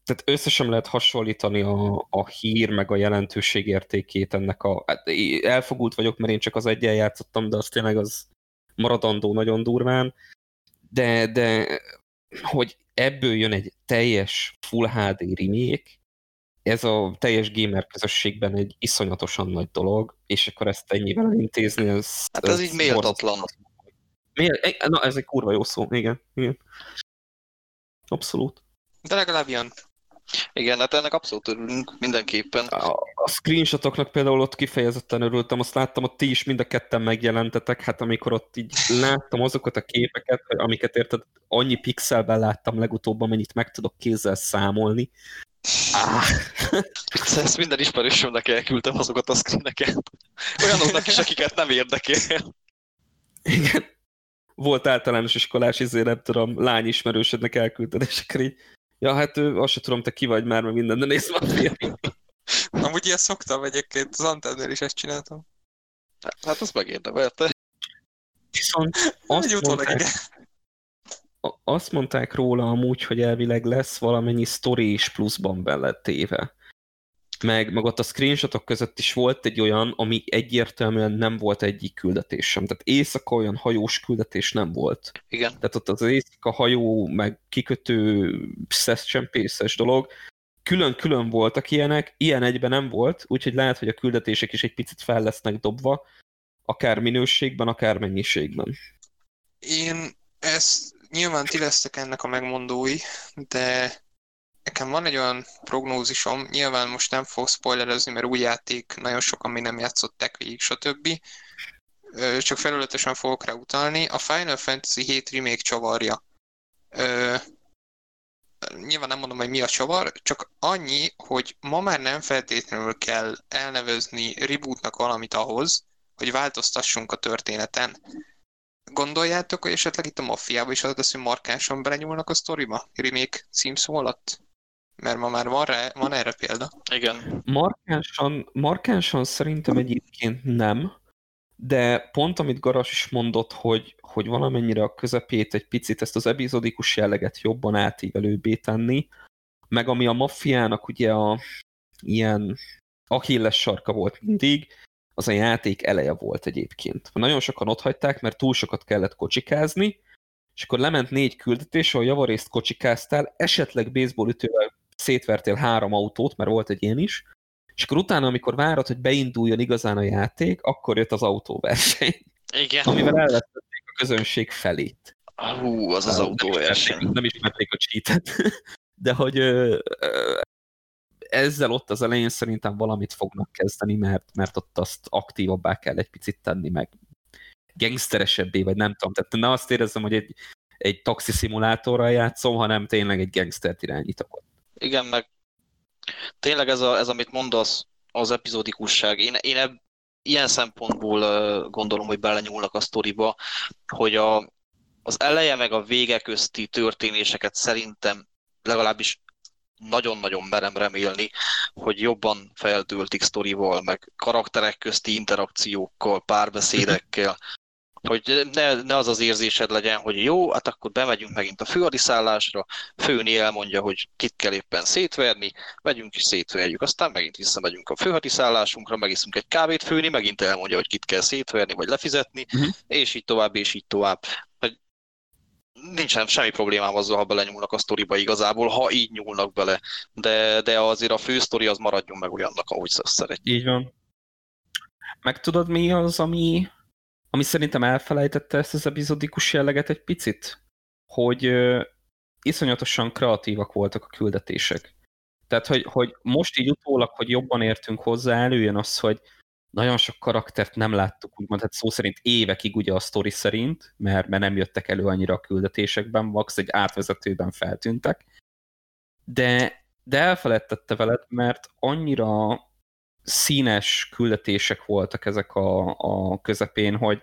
tehát összesen lehet hasonlítani a, a hír, meg a jelentőségértékét ennek a... Hát elfogult vagyok, mert én csak az egyen játszottam, de az tényleg az maradandó nagyon durván. De, de hogy ebből jön egy teljes full há dé remake, ez a teljes gamer közösségben egy iszonyatosan nagy dolog, és akkor ezt ennyivel intézni... Ez, hát ez, ez így méltatlan. Miért? Na, ez egy kurva jó szó, igen, igen. Abszolút. De legalább ilyen. Igen, hát ennek abszolút örülünk mindenképpen. A, a screenshotoknak például ott kifejezetten örültem, azt láttam, hogy ti is mind a ketten megjelentetek, hát amikor ott így láttam azokat a képeket, amiket érted, annyi pixelben láttam legutóbb, amennyit meg tudok kézzel számolni. Ah. Ezt minden ismerősömnek elküldtem azokat a screeneket. Olyanoknak is, akiket nem érdekel. Igen. Volt általános iskolás, ezért nem tudom, lányismerősödnek elküldted, és akkor így, ja, hát azt sem tudom, te ki vagy már, mert minden, de nézd már fiam. Amúgy ilyen szoktam egyébként, az Antennél is ezt csináltam. Hát azt megérdemelte. Viszont azt mondták, azt mondták róla amúgy, hogy elvileg lesz valamennyi sztori is pluszban beletéve. Meg, meg ott a screenshotok között is volt egy olyan, ami egyértelműen nem volt egyik küldetés sem. Tehát éjszaka olyan hajós küldetés nem volt. Igen. Tehát ott az éjszaka hajó, meg kikötő szeszcsempészes dolog. Külön-külön voltak ilyenek, ilyen egyben nem volt, úgyhogy lehet, hogy a küldetések is egy picit fel lesznek dobva, akár minőségben, akár mennyiségben. Én ezt nyilván ti lesztek ennek a megmondói, de... Nekem van egy olyan prognózisom, nyilván most nem fog spoilerezni, mert új játék, nagyon sokan még nem játszották végig, stb. Csak felületesen fogok rá utalni. A Final Fantasy hét remake csavarja. Ö, nyilván nem mondom, hogy mi a csavar, csak annyi, hogy ma már nem feltétlenül kell elnevezni rebootnak valamit ahhoz, hogy változtassunk a történeten. Gondoljátok, hogy esetleg itt a Mafiában is az lesz, hogy markánsan belenyúlnak a sztoriba? Remake címszó alatt? Mert ma már van, rá, van erre példa. Igen. Markánsan, markánsan szerintem egyébként nem, de pont amit Garas is mondott, hogy, hogy valamennyire a közepét egy picit ezt az epizódikus jelleget jobban átívelőbbé tenni, meg ami a Mafiának ugye a ilyen Achilles sarka volt mindig, az a játék eleje volt egyébként. Nagyon sokan otthagyták, mert túl sokat kellett kocsikázni, és akkor lement négy küldetés, ahol javarészt kocsikáztál, esetleg baseballütővel szétvertél három autót, mert volt egy ilyen is, és akkor utána, amikor várod, hogy beinduljon igazán a játék, akkor jött az autóverseny. Igen. Amivel elvesztették a közönség felét. Hú, az az autóverseny. Nem ismerték a cheatet. De hogy... Ö, ö, ezzel ott az elején szerintem valamit fognak kezdeni, mert, mert ott azt aktívabbá kell egy picit tenni, meg gengszteresebbé, vagy nem tudom. Tehát ne azt érezzem, hogy egy, egy taxiszimulátorral játszom, hanem tényleg egy gengsztert irányítok ott. Igen, meg tényleg ez, a, ez amit mondasz, az epizódikusság. Én, én eb, ilyen szempontból gondolom, hogy belenyúlnak a sztoriba, hogy a, az eleje meg a vége közti történéseket szerintem legalábbis nagyon-nagyon merem remélni, hogy jobban feldőltik sztorival, meg karakterek közti interakciókkal, párbeszédekkel, hogy ne, ne az az érzésed legyen, hogy jó, hát akkor bemegyünk megint a főadiszállásra, főni elmondja, hogy kit kell éppen szétverni, megyünk és szétverjük, aztán megint visszamegyünk a főhadiszállásunkra, megiszunk egy kávét főni, megint elmondja, hogy kit kell szétverni, vagy lefizetni, uh-huh. és így tovább, és így tovább. Nincsen semmi problémám azzal, ha belenyúlnak a sztoriba igazából, ha így nyúlnak bele, de, de azért a fő sztori az maradjon meg olyannak, ahogy szeretjük. Így van. Meg tudod mi az, ami... Ami szerintem elfelejtette ezt az epizódikus jelleget egy picit, hogy ö, iszonyatosan kreatívak voltak a küldetések. Tehát, hogy, hogy most így utólag, hogy jobban értünk hozzá, előjön az, hogy nagyon sok karaktert nem láttuk, úgymond, hát szó szerint évekig ugye a sztori szerint, mert, mert nem jöttek elő annyira a küldetésekben, max egy átvezetőben feltűntek. De, de elfelejtette veled, mert annyira... színes küldetések voltak ezek a, a közepén, hogy,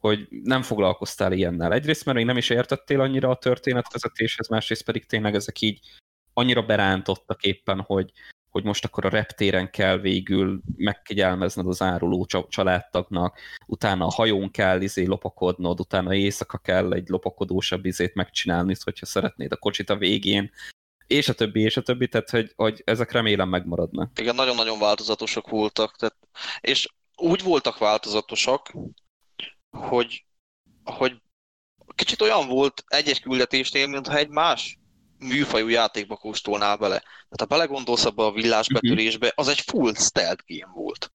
hogy nem foglalkoztál ilyennel. Egyrészt, mert még nem is értettél annyira a történetvezetéshez, másrészt pedig tényleg ezek így annyira berántottak éppen, hogy, hogy most akkor a reptéren kell végül megkegyelmezned az áruló családtagnak, utána a hajón kell izé lopakodnod, utána éjszaka kell egy lopakodósabb izét megcsinálni, hogyha szeretnéd a kocsit a végén, és a többi, és a többi, tehát hogy, hogy ezek remélem megmaradnak. Igen, nagyon-nagyon változatosak voltak, tehát, és úgy voltak változatosak, hogy, hogy kicsit olyan volt egy-egy küldetésnél, mintha egy más műfajú játékba kóstolnál bele. Tehát ha belegondolsz abba a villásbetörésbe, az egy full stealth game volt.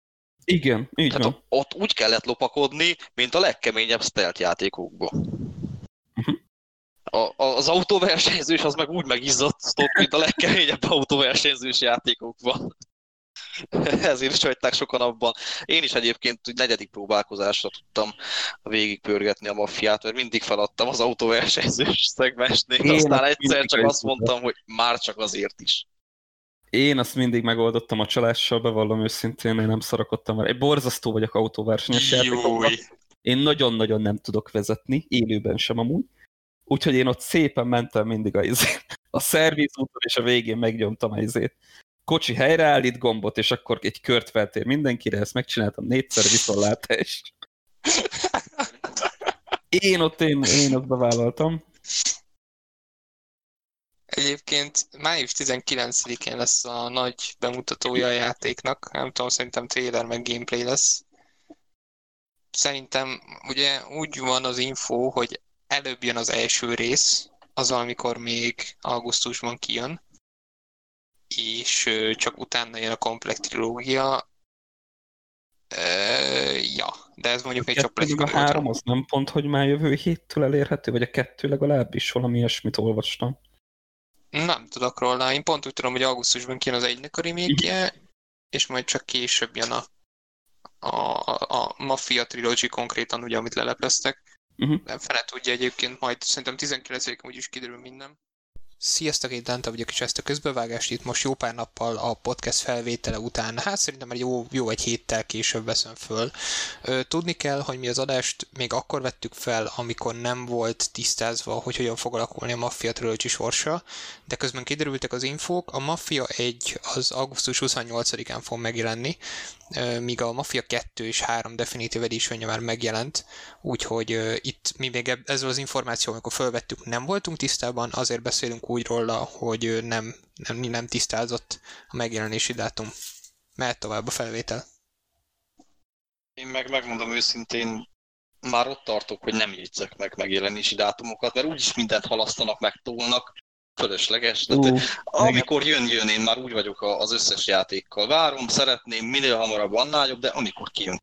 Igen, így tehát van. Ott úgy kellett lopakodni, mint a legkeményebb stealth játékokban. A, az autóversenyzős az meg úgy megizzadt, mint a legkeményebb autóversenyzős játékokban. Ezért is hagyták sokan abban. Én is egyébként negyedik próbálkozásra tudtam végigpörgetni a Maffiát, mert mindig feladtam az autóversenyzős szegmensnél, aztán egyszer csak azt mondtam, hogy már csak azért is. Én azt mindig megoldottam a csalással, bevallom őszintén, én nem szarakodtam vele. Én borzasztó vagyok autóversenyes játékokban. Én nagyon-nagyon nem tudok vezetni, élőben sem amúgy. Úgyhogy én ott szépen mentem mindig a izét. A szervizúton, és a végén megnyomtam a izét. Kocsi helyreállít gombot, és akkor egy kört feltér mindenkire, ezt megcsináltam négyszer viszontlátás. Én ott, én, én ott bevállaltam. Egyébként május tizenkilencedikén lesz a nagy bemutatója a játéknak. Nem tudom, szerintem trailer meg gameplay lesz. Szerintem ugye úgy van az info, hogy előbb jön az első rész, az amikor még augusztusban kijön, és csak utána jön a Complex trilógia. E, ja, de ez mondjuk egy csak pletyka. A három az nem pont, hogy már jövő héttől elérhető, vagy a kettő legalábbis, valami ilyesmit olvastam. Nem tudok róla, én pont úgy tudom, hogy augusztusban kijön az egynek a remake-je, és majd csak később jön a, a, a Mafia Trilogy konkrétan, ugye, amit lelepleztek. Uh-huh. Nem fene tudja egyébként, majd szerintem tizenkilencedikén úgyis kiderül minden. Sziasztok, én Dante vagyok, és ezt a közbevágást itt most jó pár nappal a podcast felvétele után. Hát szerintem már jó, jó egy héttel később veszem föl. Tudni kell, hogy mi az adást még akkor vettük fel, amikor nem volt tisztázva, hogy hogyan fog alakulni a Mafia Trilogy sorsa, de közben kiderültek az infók. A Mafia egy az augusztus huszonnyolcadikán fog megjelenni, míg a Mafia kettő és három definitív edítsönye már megjelent, úgyhogy itt mi még ezzel az információval, amikor felvettük, nem voltunk tisztában, azért beszélünk úgy róla, hogy nem, nem, nem tisztázott a megjelenési dátum. Mehet tovább a felvétel. Én meg megmondom őszintén, már ott tartok, hogy nem jegyzek meg megjelenési dátumokat, mert úgyis mindent halasztanak, megtolnak. Fölösleges. Uh, amikor jön, jön, én már úgy vagyok az összes játékkal. Várom, szeretném, minél hamarabb, annál jobb, de amikor kijön.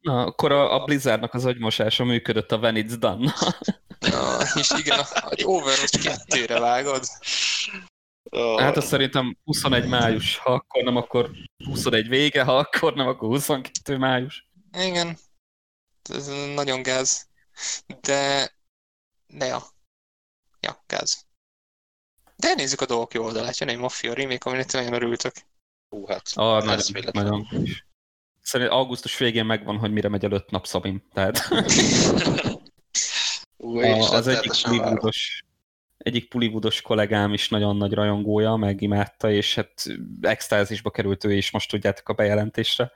Na, akkor a, a Blizzardnak az agymosása működött a When It's Done. Na, és igen, a Overwatch kettőre vágod. Hát azt szerintem huszonegy május, ha akkor nem, akkor huszonegy vége, ha akkor nem, akkor huszonkettő május. Igen. Ez nagyon gáz. De... De ja. Ja, gáz. De elnézzük a dolgok jó oldalát, jön egy Mafia remake, aminek nagyon örültök. Hú, hát ah, ez véletlen. Szerintem augusztus végén megvan, hogy mire megy a öt nap, Szabim. Tehát... Hú, a, az egyik Pullywoodos, egyik Pullywoodos kollégám is nagyon nagy rajongója, megimádta, és hát extázisba került ő is most, tudjátok, a bejelentésre.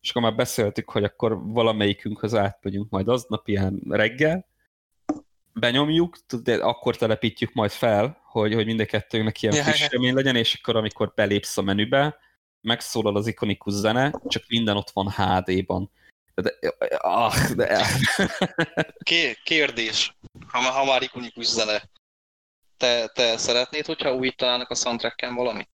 és akkor már beszéltük, hogy akkor valamelyikünkhöz átmegyünk majd aznap ilyen reggel, benyomjuk, de akkor telepítjük majd fel, hogy, hogy mind a kettőnknek ilyen friss remény legyen, és akkor amikor belépsz a menübe, megszólal az ikonikus zene, csak minden ott van há dé-ban. De, ah, de. Kérdés, ha, ha már ikonikus zene, te, te szeretnéd, hogyha újítanának a soundtracken valamit?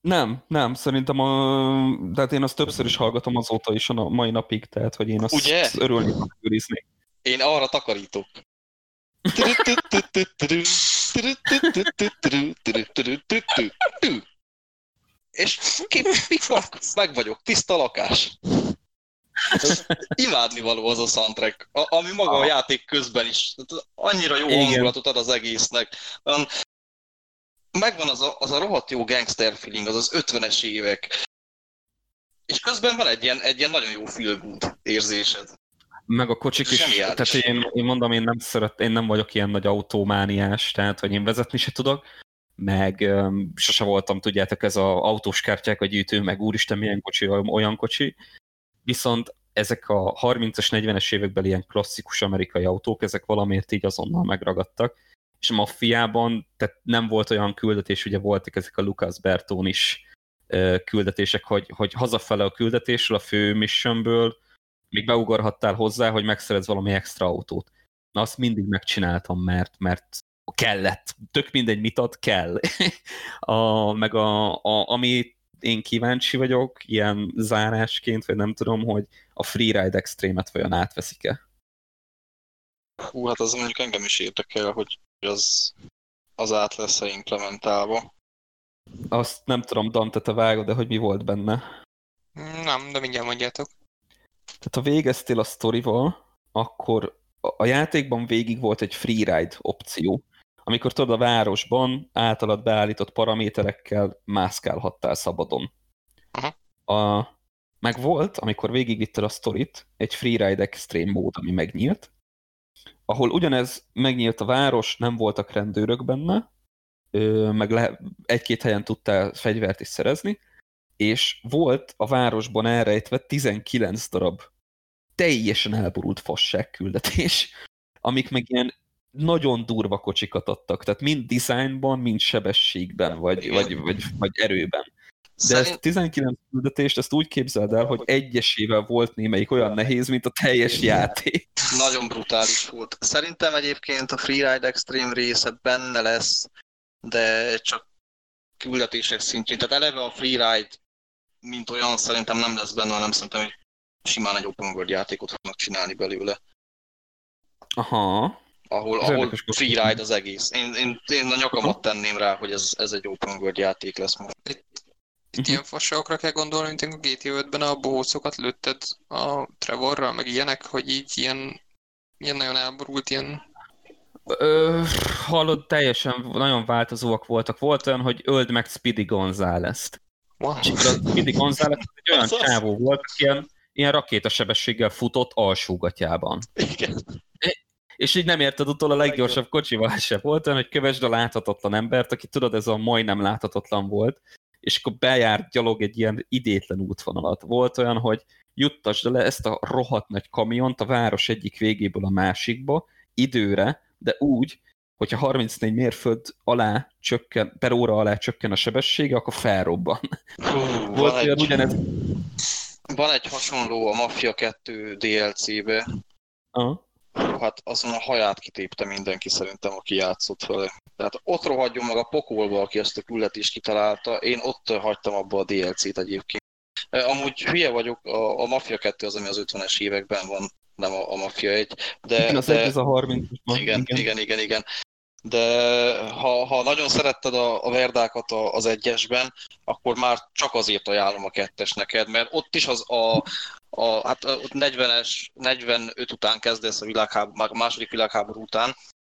Nem, nem, szerintem a... Tehát én azt többször is hallgatom azóta is a mai napig, tehát hogy én azt, azt örülnék, hogy őriznék. Én arra takarítok. És meg vagyok, tiszta lakás. Imádnivaló az a soundtrack, ami maga a játék közben is. Annyira jó hangulatot ad az egésznek. Megvan az a, az a rohadt jó gangster feeling, az az ötvenes évek. És közben van egy ilyen, egy ilyen nagyon jó feel good érzésed. Meg a kocsik is, tehát én, én mondom, én nem szeret, én nem vagyok ilyen nagy automániás, tehát hogy én vezetni se tudok, meg um, sose voltam, tudjátok, ez az autós kártyák a gyűjtő, meg úristen milyen kocsi, olyan kocsi. Viszont ezek a harmincas, negyvenes években ilyen klasszikus amerikai autók, ezek valamiért így azonnal megragadtak. És a Maffiában, tehát nem volt olyan küldetés, ugye voltak ezek a Lucas Bertone is uh, küldetések, hogy, hogy hazafele a küldetésről, a fő missionből még beugorhattál hozzá, hogy megszerez valami extra autót. Na azt mindig megcsináltam, mert, mert kellett. Tök mindegy mit ad, kell. a, meg a, a, ami én kíváncsi vagyok, ilyen zárásként, vagy nem tudom, hogy a Freeride Extreme-et vajon átveszik-e? Hú, hát az mondjuk engem is érdekel, hogy az, az át lesz-e implementálva. Azt nem tudom, Dante, te vágod, de hogy mi volt benne? Nem, de mindjárt mondjátok. Tehát ha végeztél a sztorival, akkor a játékban végig volt egy freeride opció. Amikor tudod, a városban általad beállított paraméterekkel mászkálhattál szabadon. A, meg volt, amikor végigvitted a sztorit, egy Freeride Extreme mód, ami megnyílt, ahol ugyanez megnyílt a város, nem voltak rendőrök benne, meg le, egy-két helyen tudtál fegyvert is szerezni, és volt a városban elrejtve tizenkilenc darab teljesen elborult fasság küldetés, amik meg ilyen nagyon durva kocsikat adtak, tehát mind dizájnban, mind sebességben, vagy, vagy, vagy, vagy erőben. De ezt a tizenkilenc küldetést, ezt úgy képzeld el, hogy egyesével volt némelyik olyan nehéz, mint a teljes játék. Nagyon brutális volt. Szerintem egyébként a Freeride Extreme része benne lesz, de csak küldetések szintjén. Tehát eleve a Freeride, mint olyan, szerintem nem lesz benne, hanem szerintem, hogy simán egy open world játékot fognak csinálni belőle. Aha. Ahol, ahol Freeride az egész. Én, én, én a nyakamat tenném rá, hogy ez, ez egy open world játék lesz most. Itt ilyen fasságokra kell gondolni, mint a gé té ötben a bohócokat lőtted a Trevorral, meg ilyenek, hogy így ilyen, ilyen nagyon elborult ilyen... Ö, hallod, teljesen nagyon változóak voltak. Volt olyan, hogy öld meg Speedy González-t. Wow. Speedy González egy olyan csávó volt, aki ilyen, ilyen rakétasebességgel futott alsógatyában. Igen. És így nem érted utól, a leggyorsabb kocsival se volt olyan, hogy kövesd a láthatatlan embert, aki tudod, ez a majdnem láthatatlan volt, és akkor bejárt gyalog egy ilyen idétlen útvonalat. Volt olyan, hogy juttasd le ezt a rohadt nagy kamiont a város egyik végéből a másikba, időre, de úgy, hogyha harmincnégy mérföld alá csökken, per óra alá csökken a sebessége, akkor felrobban. Hú, volt olyan egy, ugyanez... Van egy hasonló a Mafia kettő dé el cé-be. Uh-huh. Hát azon a haját kitépte mindenki szerintem, aki játszott vele. Tehát ott rohadjon meg a pokolba, aki ezt a küldetést kitalálta. Én ott hagytam abba a dé el cé-t egyébként. Amúgy hülye vagyok, a, a Mafia kettő az, ami az ötvenes években van, nem a, a Mafia egy. De, igen, az de, egy, ez a harmincas. Igen, igen, igen, igen. De ha, ha nagyon szeretted a, a verdákat a, az egyesben, akkor már csak azért ajánlom a kettes neked, mert ott is az a... A, hát ott negyvenes, negyvenöt után kezdesz a világháború, második világháború után,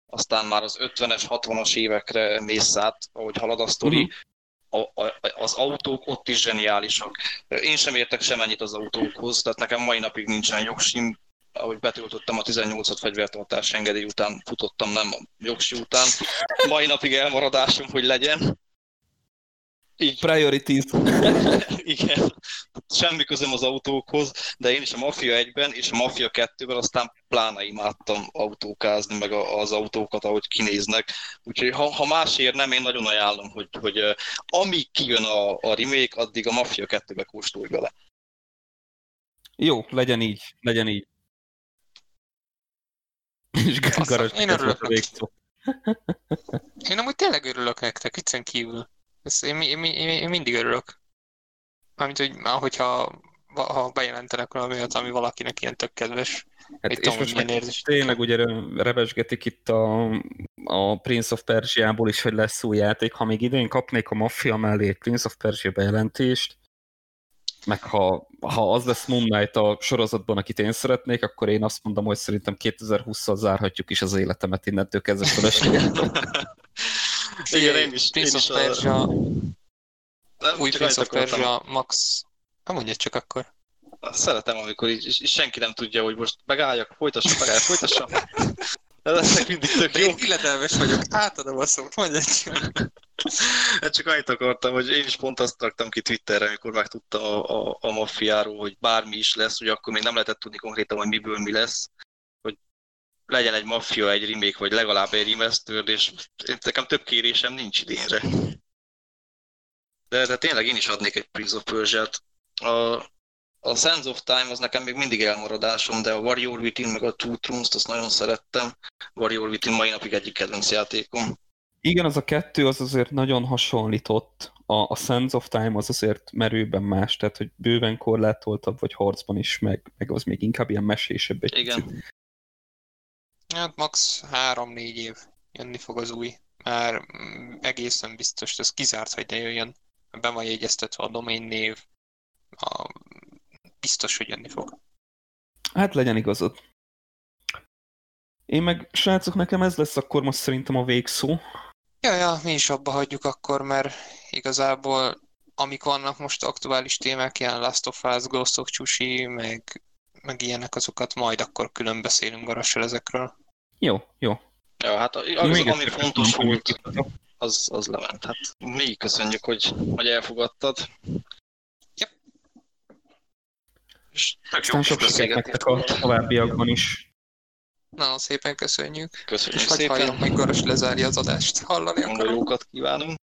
aztán már az ötvenes, hatvanas évekre mész át, ahogy halad a sztori. A, a, az autók ott is zseniálisak. Én sem értek semennyit az autókhoz, tehát nekem mai napig nincsen jogsim. Ahogy betöltöttem a tizennyolcat fegyvertartási engedély után, futottam, nem a jogsi után. Mai napig elmaradásom, hogy legyen. Így. Priorities. Igen. Semmi közöm az autókhoz, de én is a Mafia egyben és a Mafia kettőben aztán pláne imádtam autókázni, meg az autókat, ahogy kinéznek. Úgyhogy ha, ha másért nem, én nagyon ajánlom, hogy, hogy amíg kijön a, a remake, addig a Mafia kettőbe kóstolj bele. Jó, legyen így, legyen így. És garas, én örülök. Én amúgy tényleg örülök nektek, viccen kívül. Ezt én, én, én, én mindig örülök. Mármint, hogy, hogyha ha bejelentenek valamiatt, ami valakinek ilyen tök kedves. Hát és tudom, most érzés. Tényleg ugye rebesgetik itt a, a Prince of Persiából is, hogy lesz új játék. Ha még idén kapnék a Mafia mellé egy Prince of Persia bejelentést, meg ha, ha az lesz Moon Knight a sorozatban, akit én szeretnék, akkor én azt mondom, hogy szerintem kétezer-hússzal zárhatjuk is az életemet innentől kezdve. Igen, én is. Prince of Persia, új Prince of Persia, Max. Nem mondja csak akkor. Szeretem, amikor így senki nem tudja, hogy most megálljak, folytassam, megállj, folytassam. De lesznek mindig tök jó. Én illedelmes vagyok, átadom a szót, mondja csak. Csak annyit akartam, hogy én is pont azt raktam ki Twitterre, amikor már tudtam a, a, a Mafiáról, hogy bármi is lesz, ugye akkor még nem lehetett tudni konkrétan, hogy miből mi lesz. Legyen egy Mafia, egy remake, vagy legalább egy remaster, és nekem több kérésem nincs idénre. De, de tényleg én is adnék egy Prince of Persia-t. A, a Sense of Time az nekem még mindig elmaradásom, de a Warrior Within meg a Two Thrones-t azt nagyon szerettem. Warrior Within mai napig egyik kedvenc játékom. Igen, az a kettő az azért nagyon hasonlított. A, a Sense of Time az azért merőben más, tehát hogy bőven korlátoltabb, vagy harcban is, meg, meg az még inkább ilyen mesésebb egy igen. Kicsit. Hát max. három-négy év jönni fog az új. Már egészen biztos, ez kizárt, hogy ne jöjjön. Be van jegyeztetve a domain név. A... Biztos, hogy jönni fog. Hát legyen igazad. Én meg, srácok, nekem ez lesz akkor most szerintem a végszó. Jaja, mi is abba hagyjuk akkor, mert igazából amik vannak most aktuális témák, ilyen Last of Us, Ghost of Tsushima, meg... meg ilyenek azokat, majd akkor külön beszélünk Garassal ezekről. Jó, jó. Ja, hát az, az, ami fontos volt, az, az lement. Hát mi köszönjük, hogy, hogy elfogadtad. Yep. És tök jó kis beszélgetés volt a továbbiakban is. Nagyon szépen köszönjük. Köszönjük és szépen. És hagyj halljam, hogy Garas lezárja az adást. Hallani akarom. Jókat kívánunk.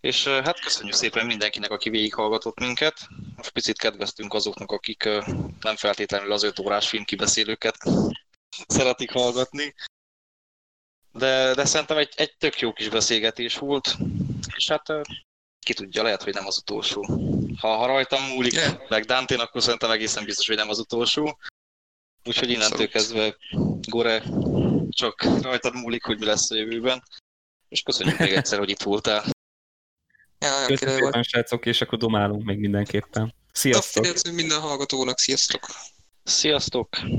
És hát köszönjük szépen mindenkinek, aki végighallgatott minket. Most picit kedveztünk azoknak, akik nem feltétlenül az öt órás filmkibeszélőket szeretik hallgatni. De, de szerintem egy, egy tök jó kis beszélgetés volt, és hát ki tudja, lehet, hogy nem az utolsó. Ha, ha rajtam múlik, yeah. Meg Dante-n, akkor szerintem egészen biztos, hogy nem az utolsó. Úgyhogy innentől kezdve, Gore, csak rajtad múlik, hogy mi lesz a jövőben. És köszönjük még egyszer, hogy itt voltál. Ja, köszönöm szépen, srácok, és akkor domálunk még mindenképpen. Sziasztok! Mindenhallgatónak, sziasztok! Sziasztok!